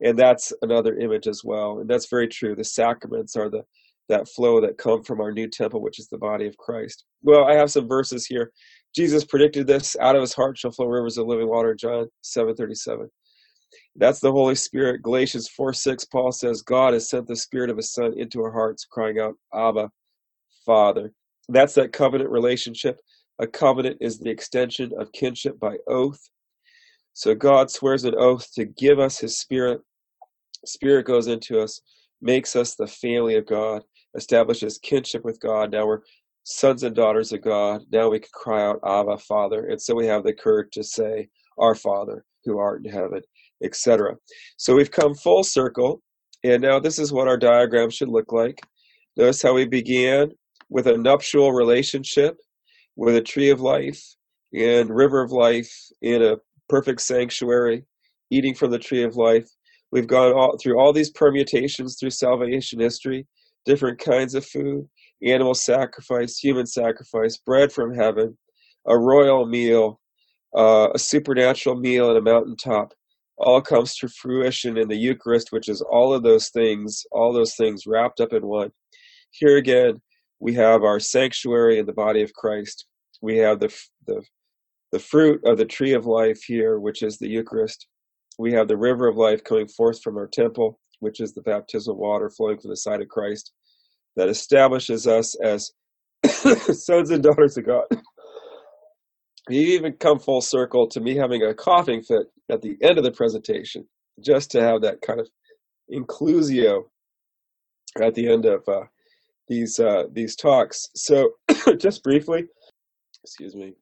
And that's another image as well. And that's very true. The sacraments are the that flow that come from our new temple, which is the body of Christ. Well, I have some verses here. Jesus predicted this: out of his heart shall flow rivers of living water, John seven thirty-seven. That's the Holy Spirit. Galatians four six, Paul says, God has sent the Spirit of his Son into our hearts, crying out, Abba, Father. That's that covenant relationship. A covenant is the extension of kinship by oath. So God swears an oath to give us his Spirit. Spirit goes into us, makes us the family of God, establishes kinship with God. Now we're sons and daughters of God. Now we can cry out, Abba, Father. And so we have the courage to say, our Father who art in heaven, et cetera. So we've come full circle, and now this is what our diagram should look like. Notice how we began with a nuptial relationship, with a tree of life and river of life in a perfect sanctuary, eating from the tree of life. We've gone all, through all these permutations through salvation history, different kinds of food, animal sacrifice, human sacrifice, bread from heaven, a royal meal, uh, a supernatural meal on a mountaintop, all comes to fruition in the Eucharist, which is all of those things, all those things wrapped up in one. Here again, we have our sanctuary in the body of Christ. We have the the, the fruit of the tree of life here, which is the Eucharist. We have the river of life coming forth from our temple, which is the baptismal water flowing from the side of Christ, that establishes us as sons and daughters of God. You even come full circle to me having a coughing fit at the end of the presentation, just to have that kind of inclusio at the end of uh, these uh, these talks. So just briefly, excuse me,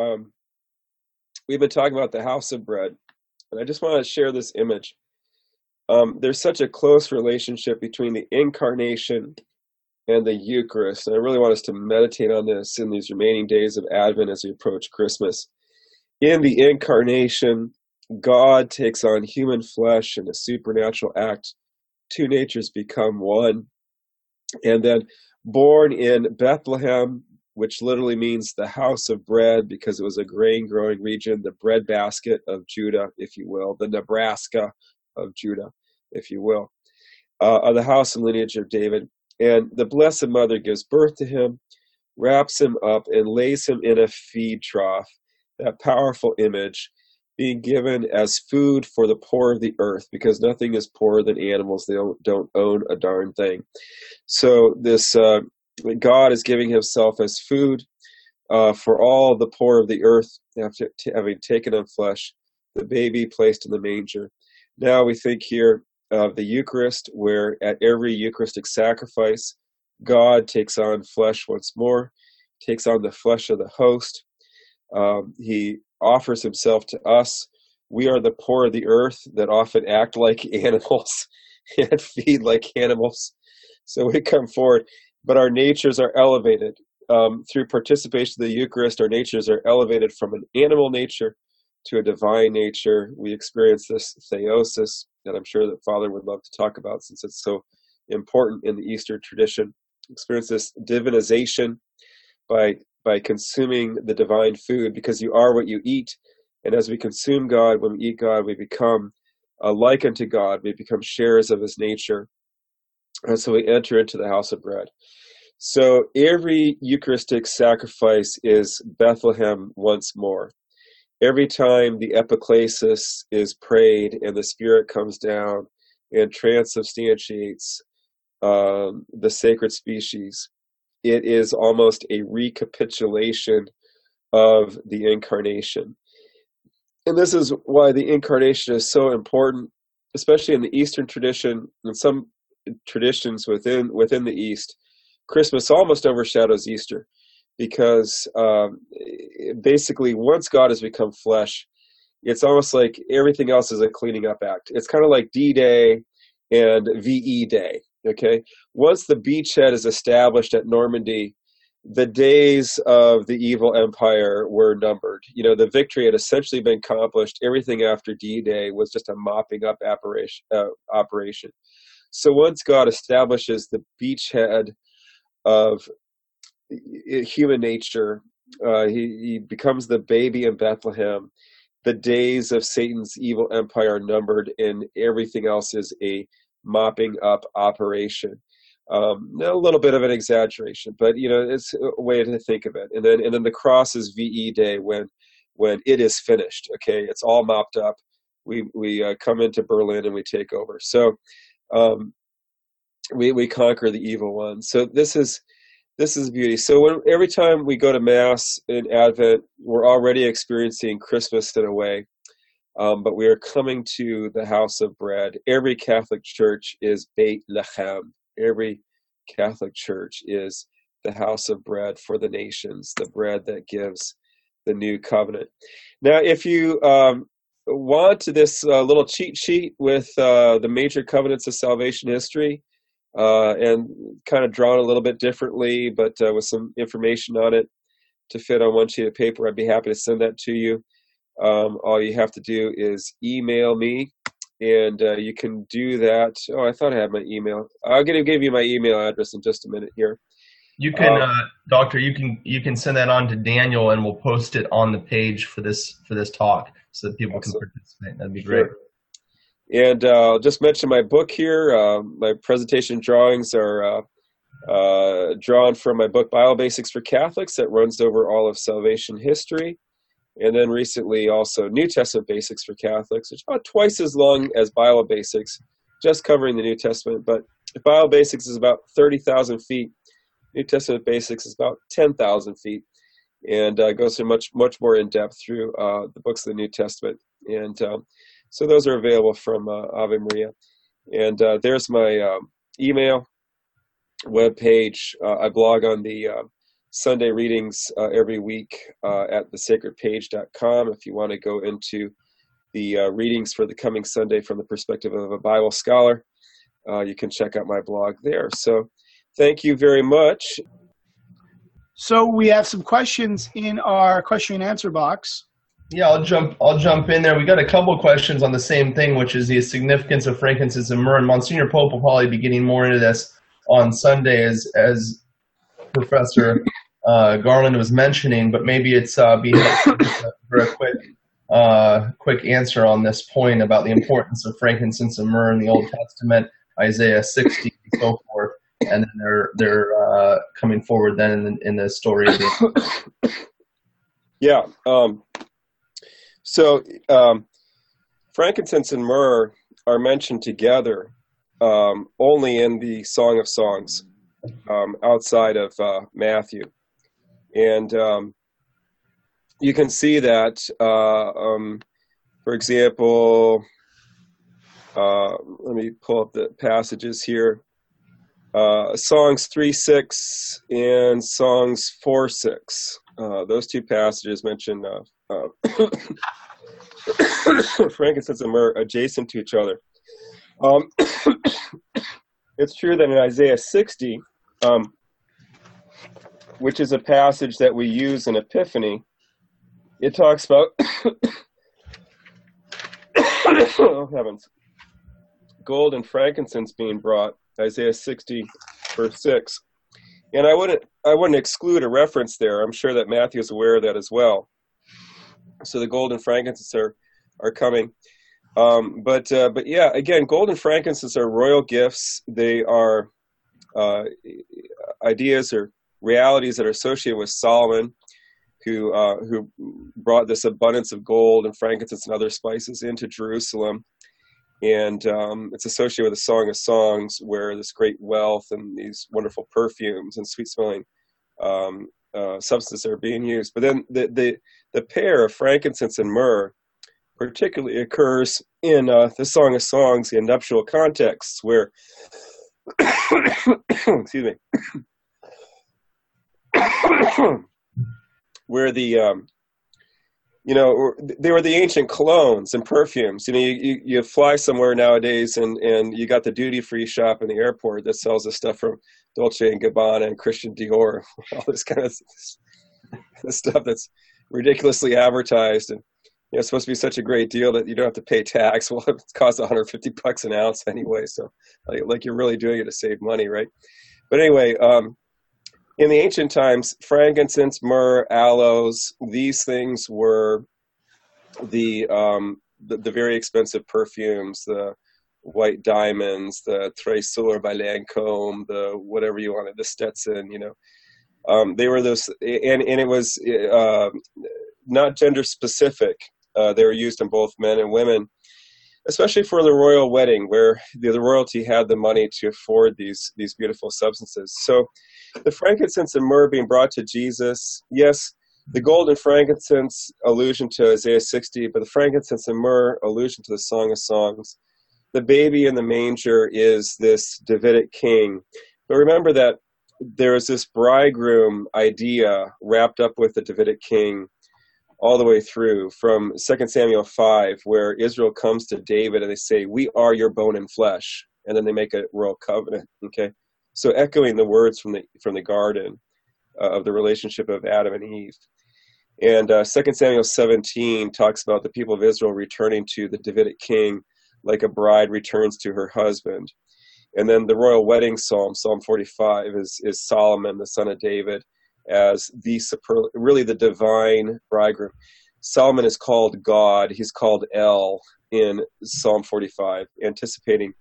um, we've been talking about the house of bread. And I just want to share this image. Um, there's such a close relationship between the incarnation and the Eucharist. And I really want us to meditate on this in these remaining days of Advent as we approach Christmas. In the incarnation, God takes on human flesh in a supernatural act. Two natures become one. And then born in Bethlehem, which literally means the house of bread because it was a grain-growing region, the breadbasket of Judah, if you will, the Nebraska of Judah, if you will, uh, of the house and lineage of David. And the Blessed Mother gives birth to him, wraps him up, and lays him in a feed trough, that powerful image being given as food for the poor of the earth, because nothing is poorer than animals. They don't, don't own a darn thing. So this... Uh, God is giving himself as food uh, for all the poor of the earth, after t- having taken on flesh, the baby placed in the manger. Now we think here of the Eucharist, where at every Eucharistic sacrifice, God takes on flesh once more, takes on the flesh of the host. Um, he offers himself to us. We are the poor of the earth that often act like animals and feed like animals. So we come forward. But our natures are elevated. Um, through participation in the Eucharist, our natures are elevated from an animal nature to a divine nature. We experience this theosis that I'm sure that Father would love to talk about since it's so important in the Easter tradition. Experience this divinization by by consuming the divine food, because you are what you eat. And as we consume God, when we eat God, we become uh, like unto God. We become sharers of his nature. And so we enter into the house of bread. So every Eucharistic sacrifice is Bethlehem once more. Every time the epiclesis is prayed and the Spirit comes down and transubstantiates um, the sacred species, it is almost a recapitulation of the incarnation. And this is why the incarnation is so important, especially in the Eastern tradition and some traditions within within the East. Christmas almost overshadows Easter because um, basically once God has become flesh, it's almost like everything else is a cleaning up act. It's kind of like D-Day and V E Day, okay? Once the beachhead is established at Normandy, the days of the evil empire were numbered. You know, the victory had essentially been accomplished. Everything after D-Day was just a mopping up operation. Uh, operation. So once God establishes the beachhead of human nature, uh, he, he becomes the baby in Bethlehem. The days of Satan's evil empire are numbered, and everything else is a mopping up operation. Um, a little bit of an exaggeration, but you know it's a way to think of it. And then, and then the cross is V E Day, when when it is finished. Okay, it's all mopped up. We we uh, come into Berlin and we take over. So. Um, we we conquer the evil one. So this is this is beauty. So when, every time we go to Mass in Advent, we're already experiencing Christmas in a way, um, but we are coming to the house of bread. Every Catholic church is Beit Lechem. Every Catholic church is the house of bread for the nations, the bread that gives the New Covenant. Now, if you um, want this uh, little cheat sheet with uh, the major covenants of salvation history, uh, and kind of drawn a little bit differently, but uh, with some information on it to fit on one sheet of paper, I'd be happy to send that to you. Um, all you have to do is email me, and uh, you can do that. Oh, I thought I had my email. I'm going to give you my email address in just a minute here. You can, um, uh, Doctor, you can you can send that on to Daniel, and we'll post it on the page for this for this talk so that people awesome. can participate. That'd be great. Sure. And uh, I'll just mention my book here. Uh, my presentation drawings are uh, uh, drawn from my book, Bible Basics for Catholics, that runs over all of salvation history. And then recently also New Testament Basics for Catholics, which is about twice as long as Bible Basics, just covering the New Testament. But Bible Basics is about thirty thousand feet. New Testament Basics is about ten thousand feet, and uh, goes through much, much more in depth through uh, the books of the New Testament. And um, so those are available from uh, Ave Maria. And uh, there's my um, email, webpage. Uh, I blog on the uh, Sunday readings uh, every week uh, at the sacred page dot com. If you want to go into the uh, readings for the coming Sunday from the perspective of a Bible scholar, uh, you can check out my blog there. So thank you very much. So we have some questions in our question and answer box. Yeah, I'll jump I'll jump in there. We got a couple of questions on the same thing, which is the significance of frankincense and myrrh. And Monsignor Pope will probably be getting more into this on Sunday, as, as Professor uh, Garland was mentioning, but maybe it's uh, be for a quick uh, quick answer on this point about the importance of frankincense and myrrh in the Old Testament, Isaiah sixty, and so forth. And then they're they're uh, coming forward then in, in the story. Yeah. Um, so um, frankincense and myrrh are mentioned together um, only in the Song of Songs, um, outside of uh, Matthew, and um, you can see that, uh, um, for example, uh, let me pull up the passages here. Uh, Songs three six and Songs four six. Uh, those two passages mention uh, uh, frankincense and myrrh adjacent to each other. Um, it's true that in Isaiah sixty, um, which is a passage that we use in Epiphany, it talks about oh, heavens, gold and frankincense being brought. Isaiah sixty, verse six, and I wouldn't I wouldn't exclude a reference there. I'm sure that Matthew is aware of that as well. So the gold and frankincense are are coming, um, but uh, but yeah, again, gold and frankincense are royal gifts. They are uh, ideas or realities that are associated with Solomon, who uh, who brought this abundance of gold and frankincense and other spices into Jerusalem. And um, it's associated with the Song of Songs, where this great wealth and these wonderful perfumes and sweet-smelling um, uh, substances are being used. But then the, the the pair of frankincense and myrrh particularly occurs in uh, the Song of Songs in nuptial contexts, where excuse me, where the um, you know, they were the ancient colognes and perfumes. You know, you, you, you fly somewhere nowadays, and, and you got the duty-free shop in the airport that sells the stuff from Dolce and Gabbana and Christian Dior, all this kind of stuff that's ridiculously advertised. And, you know, it's supposed to be such a great deal that you don't have to pay tax. Well, it costs one hundred fifty bucks an ounce anyway, so like, like you're really doing it to save money, right? But anyway, um, in the ancient times, frankincense, myrrh, aloes, these things were the, um, the the very expensive perfumes, the white diamonds, the Tres Sœurs by Lancôme, the whatever you wanted, the Stetson, you know. Um, they were those, and, and it was uh, not gender specific. Uh, they were used in both men and women, especially for the royal wedding, where the, the royalty had the money to afford these these beautiful substances. So the frankincense and myrrh being brought to Jesus, yes, the gold and frankincense allusion to Isaiah sixty, but the frankincense and myrrh allusion to the Song of Songs. The baby in the manger is this Davidic king. But remember that there is this bridegroom idea wrapped up with the Davidic king, all the way through, from Second Samuel five, where Israel comes to David and they say, "We are your bone and flesh," and then they make a royal covenant. Okay, so echoing the words from the from the garden uh, of the relationship of Adam and Eve. And uh, Second Samuel seventeen talks about the people of Israel returning to the Davidic king like a bride returns to her husband. And then the royal wedding psalm, Psalm forty-five, is, is Solomon, the son of David, as the super, really the divine bridegroom. Solomon is called God. He's called El in Psalm forty-five, anticipating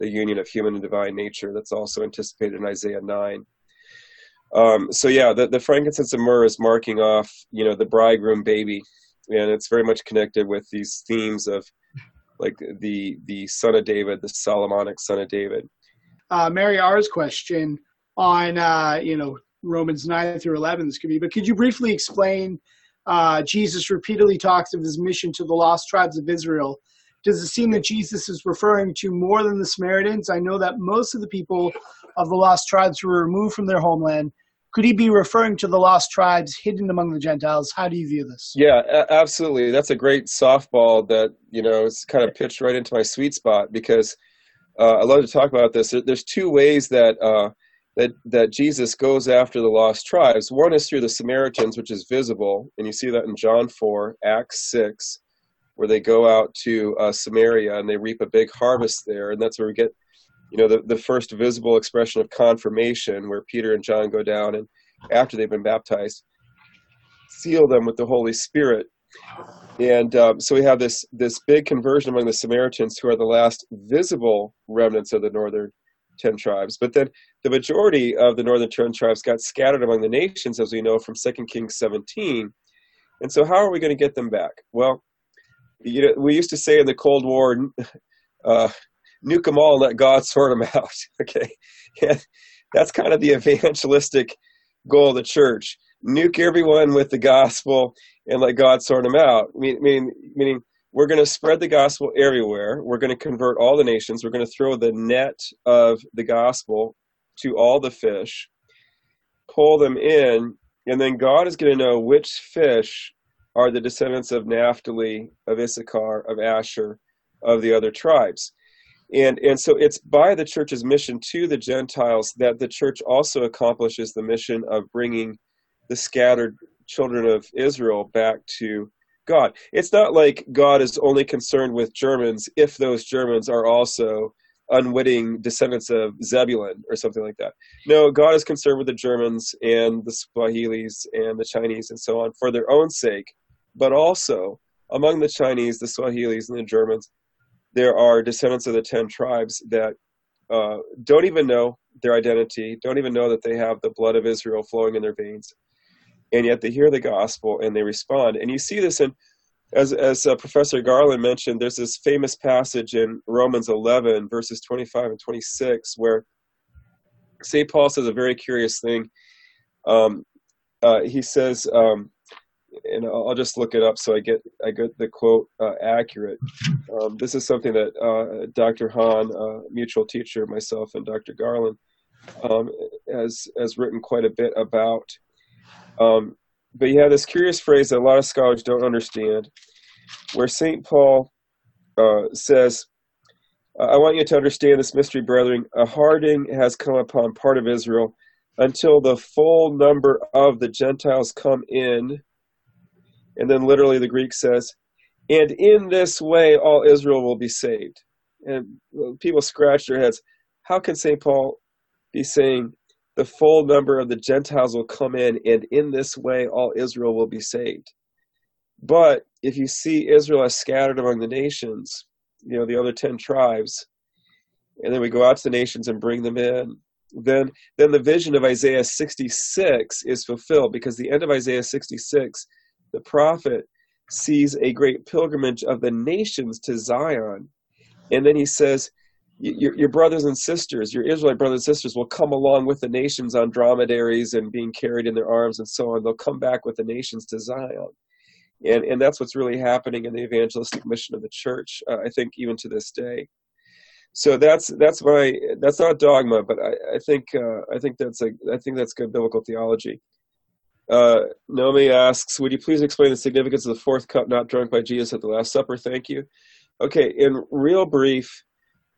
the union of human and divine nature. That's also anticipated in Isaiah nine. Um, so yeah, the, the frankincense and myrrh is marking off, you know, the bridegroom baby, and it's very much connected with these themes of like the the son of David, the Solomonic son of David. Uh, Mary R's question on uh, you know Romans nine through eleven. This could be, but could you briefly explain? Uh, Jesus repeatedly talks of his mission to the lost tribes of Israel. Does it seem that Jesus is referring to more than the Samaritans? I know that most of the people of the lost tribes were removed from their homeland. Could he be referring to the lost tribes hidden among the Gentiles? How do you view this? Yeah, a- absolutely. That's a great softball that, you know, it's kind of pitched right into my sweet spot, because uh, I love to talk about this. There's two ways that, uh, that, that Jesus goes after the lost tribes. One is through the Samaritans, which is visible, and you see that in John four, Acts six, where they go out to uh, Samaria and they reap a big harvest there. And that's where we get, you know, the, the first visible expression of confirmation, where Peter and John go down and, after they've been baptized, seal them with the Holy Spirit. And um, so we have this this big conversion among the Samaritans, who are the last visible remnants of the northern ten tribes. But then the majority of the northern ten tribes got scattered among the nations, as we know from Second Kings seventeen. And so how are we going to get them back? Well, you know, we used to say in the Cold War, uh, nuke them all, let God sort them out. Okay, and that's kind of the evangelistic goal of the church: nuke everyone with the gospel and let God sort them out. Meaning, meaning we're going to spread the gospel everywhere. We're going to convert all the nations. We're going to throw the net of the gospel to all the fish, pull them in, and then God is going to know which fish are the descendants of Naphtali, of Issachar, of Asher, of the other tribes. And and so it's by the church's mission to the Gentiles that the church also accomplishes the mission of bringing the scattered children of Israel back to God. It's not like God is only concerned with Germans if those Germans are also unwitting descendants of Zebulun or something like that. No, God is concerned with the Germans and the Swahilis and the Chinese and so on for their own sake, but also among the Chinese, the Swahilis, and the Germans, there are descendants of the ten tribes that uh, don't even know their identity, don't even know that they have the blood of Israel flowing in their veins, and yet they hear the gospel and they respond. And you see this in, as as uh, Professor Garland mentioned, there's this famous passage in Romans eleven, verses twenty-five and twenty-six, where Saint Paul says a very curious thing. Um, uh, he says, um, and I'll just look it up so I get I get the quote uh, accurate. Um, this is something that uh, Doctor Hahn, a uh, mutual teacher, myself and Doctor Garland, um, has, has written quite a bit about. Um, but you have this curious phrase that a lot of scholars don't understand, where Saint Paul uh, says, "I want you to understand this mystery, brethren. A hardening has come upon part of Israel until the full number of the Gentiles come in." And then literally the Greek says, "And in this way all Israel will be saved." And people scratch their heads. How can Saint Paul be saying the full number of the Gentiles will come in, and in this way all Israel will be saved? But if you see Israel as scattered among the nations, you know, the other ten tribes, and then we go out to the nations and bring them in, then then the vision of Isaiah sixty-six is fulfilled, because the end of Isaiah sixty-six, the prophet sees a great pilgrimage of the nations to Zion. And then he says, your, your brothers and sisters, your Israelite brothers and sisters will come along with the nations on dromedaries and being carried in their arms and so on. They'll come back with the nations to Zion. And, and that's what's really happening in the evangelistic mission of the church, uh, I think, even to this day. So that's that's my that's not dogma, but I, I think uh, I think that's a I think that's good biblical theology. Uh, Naomi asks, would you please explain the significance of the fourth cup not drunk by Jesus at the Last Supper? Thank you. Okay, in real brief,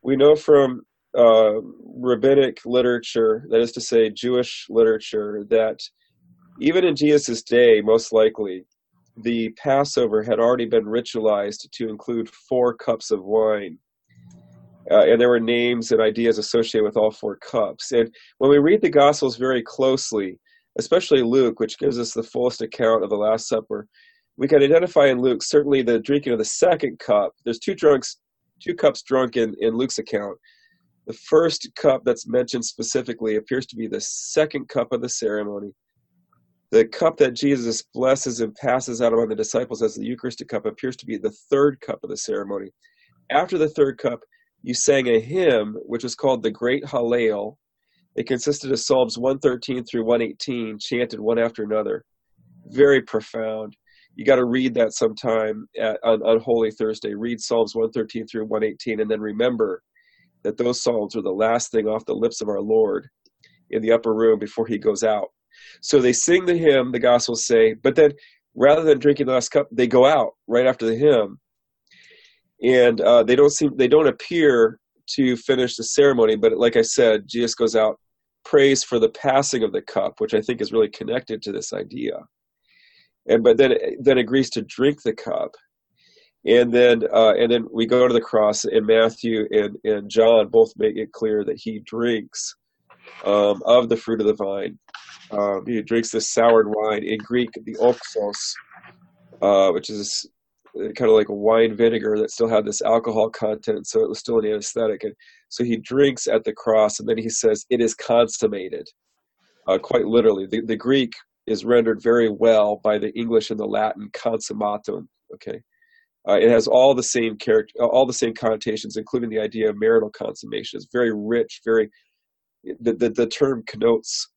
we know from uh, rabbinic literature, that is to say Jewish literature, that even in Jesus' day, most likely, the Passover had already been ritualized to include four cups of wine. Uh, and there were names and ideas associated with all four cups. And when we read the Gospels very closely, especially Luke, which gives us the fullest account of the Last Supper, we can identify in Luke certainly the drinking of the second cup. There's two drunks, two cups drunk in, in Luke's account. The first cup that's mentioned specifically appears to be the second cup of the ceremony. The cup that Jesus blesses and passes out among the disciples as the Eucharistic cup appears to be the third cup of the ceremony. After the third cup, you sang a hymn, which was called the Great Hallel. It consisted of Psalms one thirteen through one eighteen, chanted one after another. Very profound. You got to read that sometime at, on, on Holy Thursday. Read Psalms one thirteen through one eighteen, and then remember that those Psalms were the last thing off the lips of our Lord in the upper room before he goes out. So they sing the hymn, the Gospels say, but then rather than drinking the last cup, they go out right after the hymn. And uh, they don't seem, they don't appear to finish the ceremony, but like I said, Jesus goes out, prays for the passing of the cup, which I think is really connected to this idea. And but then then agrees to drink the cup, and then uh, and then we go to the cross. And Matthew and, and John both make it clear that he drinks um, of the fruit of the vine. Um, he drinks this soured wine, in Greek the oxos, uh, which is kind of like a wine vinegar that still had this alcohol content, so it was still an anesthetic. And so he drinks at the cross, and then he says, "It is consummated." Uh, quite literally, the, the Greek is rendered very well by the English and the Latin consummatum. Okay, uh, it has all the same character, all the same connotations, including the idea of marital consummation. It's very rich, very the, the the term connotes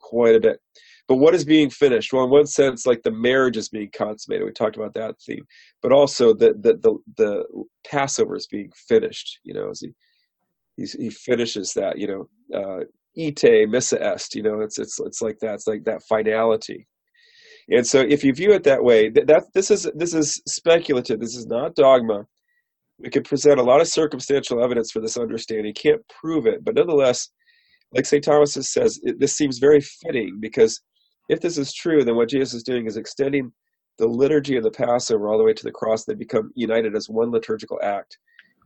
quite a bit. But what is being finished? Well, in one sense, like the marriage is being consummated. We talked about that theme, but also the the the, the Passover is being finished. You know, as he he's, he finishes that. You know. Uh, Ite missa est, you know, it's it's it's like that, it's like that finality. And so if you view it that way, that, that this is this is speculative, this is not dogma. We could present a lot of circumstantial evidence for this understanding, can't prove it, but nonetheless, like Saint Thomas says, it, this seems very fitting, because if this is true, then what Jesus is doing is extending the liturgy of the Passover all the way to the cross. They become united as one liturgical act.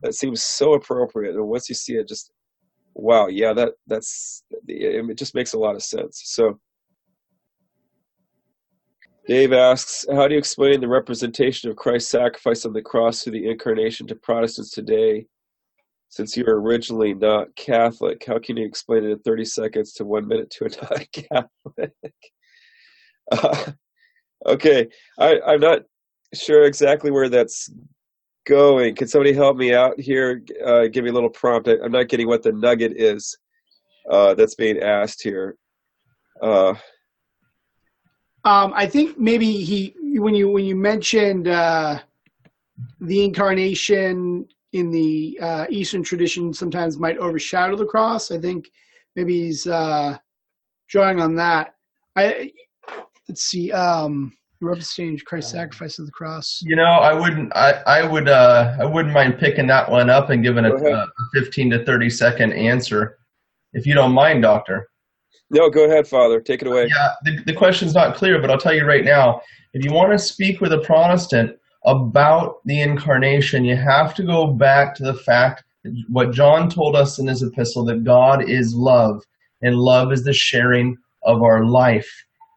That seems so appropriate, and once you see it, just wow, yeah, that that's it just makes a lot of sense. So Dave asks, how do you explain the representation of Christ's sacrifice on the cross through the incarnation to Protestants today, since you're originally not Catholic? How can you explain it in thirty seconds to one minute to a non-Catholic? uh, okay, I, I'm not sure exactly where that's going. Can somebody help me out here? Uh, give me a little prompt. I, I'm not getting what the nugget is uh, that's being asked here. Uh, um, I think maybe he when you when you mentioned uh, the incarnation in the uh, Eastern tradition sometimes might overshadow the cross. I think maybe he's uh, drawing on that. I let's see. Um, Representative Christ's sacrifice of the cross. You know, I wouldn't. I, I would. Uh, I wouldn't mind picking that one up and giving a, a fifteen to thirty second answer, if you don't mind, Doctor. No, go ahead, Father. Take it away. Yeah, the, the question's not clear, but I'll tell you right now. If you want to speak with a Protestant about the incarnation, you have to go back to the fact that what John told us in his epistle, that God is love, and love is the sharing of our life.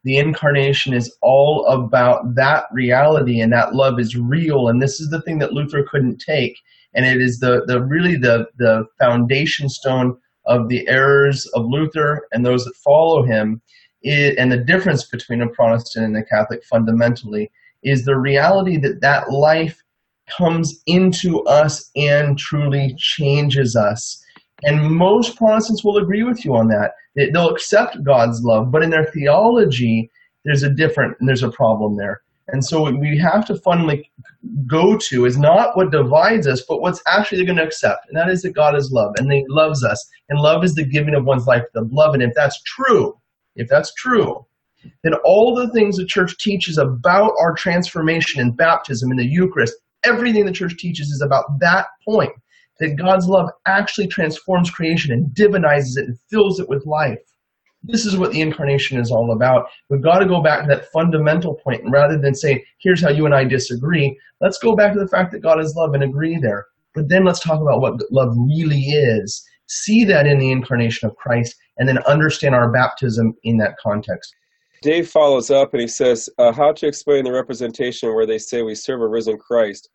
The incarnation is all about that reality, and that love is real. And this is the thing that Luther couldn't take. And it is the, the really the, the foundation stone of the errors of Luther and those that follow him. It, and the difference between a Protestant and a Catholic fundamentally is the reality that that life comes into us and truly changes us. And most Protestants will agree with you on that. They'll accept God's love, but in their theology, there's a different, there's a problem there. And so what we have to fundamentally go to is not what divides us, but what's actually going to accept, and that is that God is love, and that he loves us, and love is the giving of one's life to the beloved. And if that's true, if that's true, then all the things the church teaches about our transformation in baptism and the Eucharist, everything the church teaches is about that point, that God's love actually transforms creation and divinizes it and fills it with life. This is what the incarnation is all about. We've got to go back to that fundamental point, and rather than say, here's how you and I disagree, let's go back to the fact that God is love and agree there. But then let's talk about what love really is. See that in the incarnation of Christ, and then understand our baptism in that context. Dave follows up and he says, uh, how to explain the representation where they say we serve a risen Christ.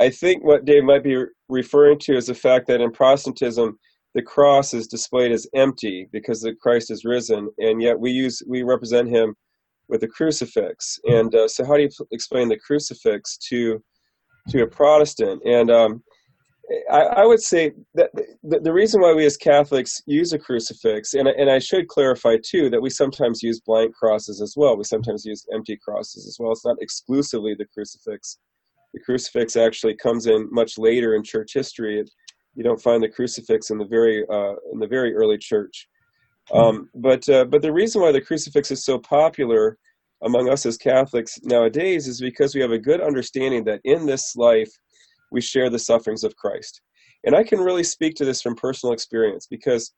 I think what Dave might be referring to is the fact that in Protestantism, the cross is displayed as empty because the Christ is risen, and yet we use we represent him with a crucifix. And uh, so, how do you p- explain the crucifix to to a Protestant? And um, I, I would say that the, the reason why we as Catholics use a crucifix, and and I should clarify too that we sometimes use blank crosses as well. We sometimes use empty crosses as well. It's not exclusively the crucifix. The crucifix actually comes in much later in church history. It, You don't find the crucifix in the very uh, in the very early church, um, but uh, but the reason why the crucifix is so popular among us as Catholics nowadays is because we have a good understanding that in this life we share the sufferings of Christ, and I can really speak to this from personal experience because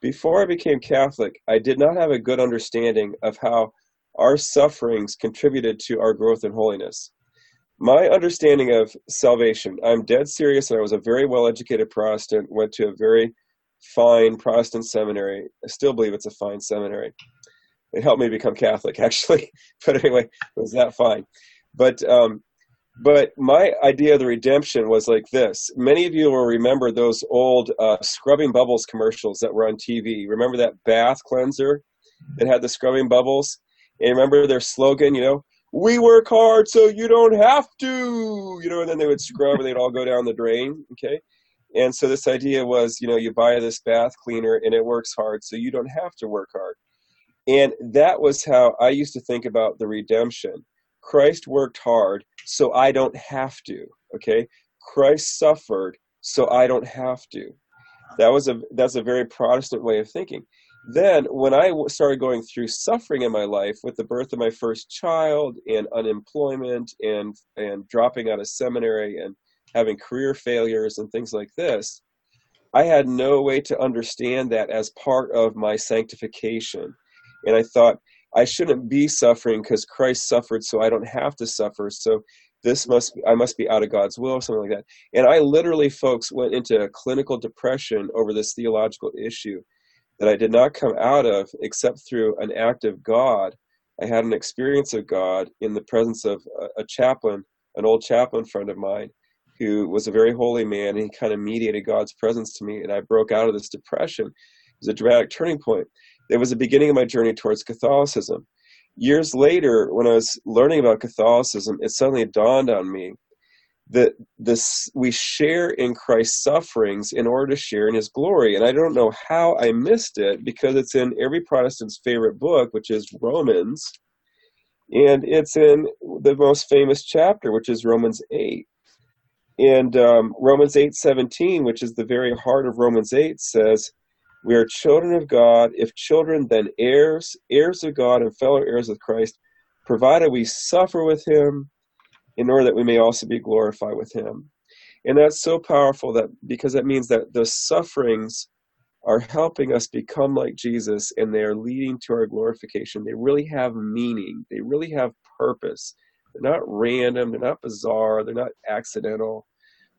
before I became Catholic, I did not have a good understanding of how our sufferings contributed to our growth in holiness. My understanding of salvation, I'm dead serious, and I was a very well-educated Protestant, went to a very fine Protestant seminary. I still believe it's a fine seminary. It helped me become Catholic, actually. But anyway, it was that fine. But um, but my idea of the redemption was like this. Many of you will remember those old uh, Scrubbing Bubbles commercials that were on T V. Remember that bath cleanser that had the Scrubbing Bubbles? And remember their slogan, you know, "We work hard so you don't have to," you know, and then they would scrub and they'd all go down the drain, okay? And so this idea was, you know, you buy this bath cleaner and it works hard so you don't have to work hard. And that was how I used to think about the redemption. Christ worked hard so I don't have to, okay? Christ suffered so I don't have to. That was a that's a very Protestant way of thinking. Then when I started going through suffering in my life with the birth of my first child and unemployment and and dropping out of seminary and having career failures and things like this, I had no way to understand that as part of my sanctification. And I thought, I shouldn't be suffering because Christ suffered so I don't have to suffer. So this must be, I must be out of God's will or something like that. And I literally, folks, went into clinical depression over this theological issue that I did not come out of except through an act of God. I had an experience of God in the presence of a, a chaplain, an old chaplain friend of mine, who was a very holy man, and he kind of mediated God's presence to me, and I broke out of this depression. It was a dramatic turning point. It was the beginning of my journey towards Catholicism. Years later, when I was learning about Catholicism, it suddenly dawned on me that this, we share in Christ's sufferings in order to share in his glory. And I don't know how I missed it because it's in every Protestant's favorite book, which is Romans. And it's in the most famous chapter, which is Romans eight. And um, Romans eight seventeen, which is the very heart of Romans eight, says, "We are children of God. If children, then heirs, heirs of God and fellow heirs with Christ, provided we suffer with him, in order that we may also be glorified with him." And that's so powerful that because that means that the sufferings are helping us become like Jesus, and they are leading to our glorification. They really have meaning. They really have purpose. They're not random. They're not bizarre. They're not accidental.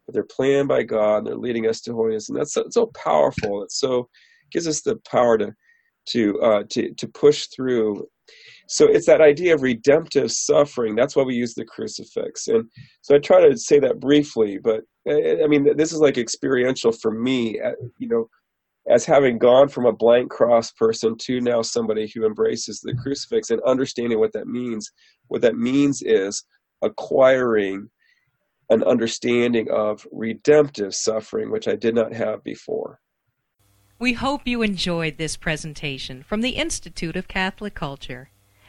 But they're planned by God. And they're leading us to holiness. And that's so, it's so powerful. It so gives us the power to to uh, to to push through. So it's that idea of redemptive suffering. That's why we use the crucifix. And so I try to say that briefly, but I mean, this is like experiential for me, you know, as having gone from a blank cross person to now somebody who embraces the crucifix and understanding what that means. What that means is acquiring an understanding of redemptive suffering, which I did not have before. We hope you enjoyed this presentation from the Institute of Catholic Culture.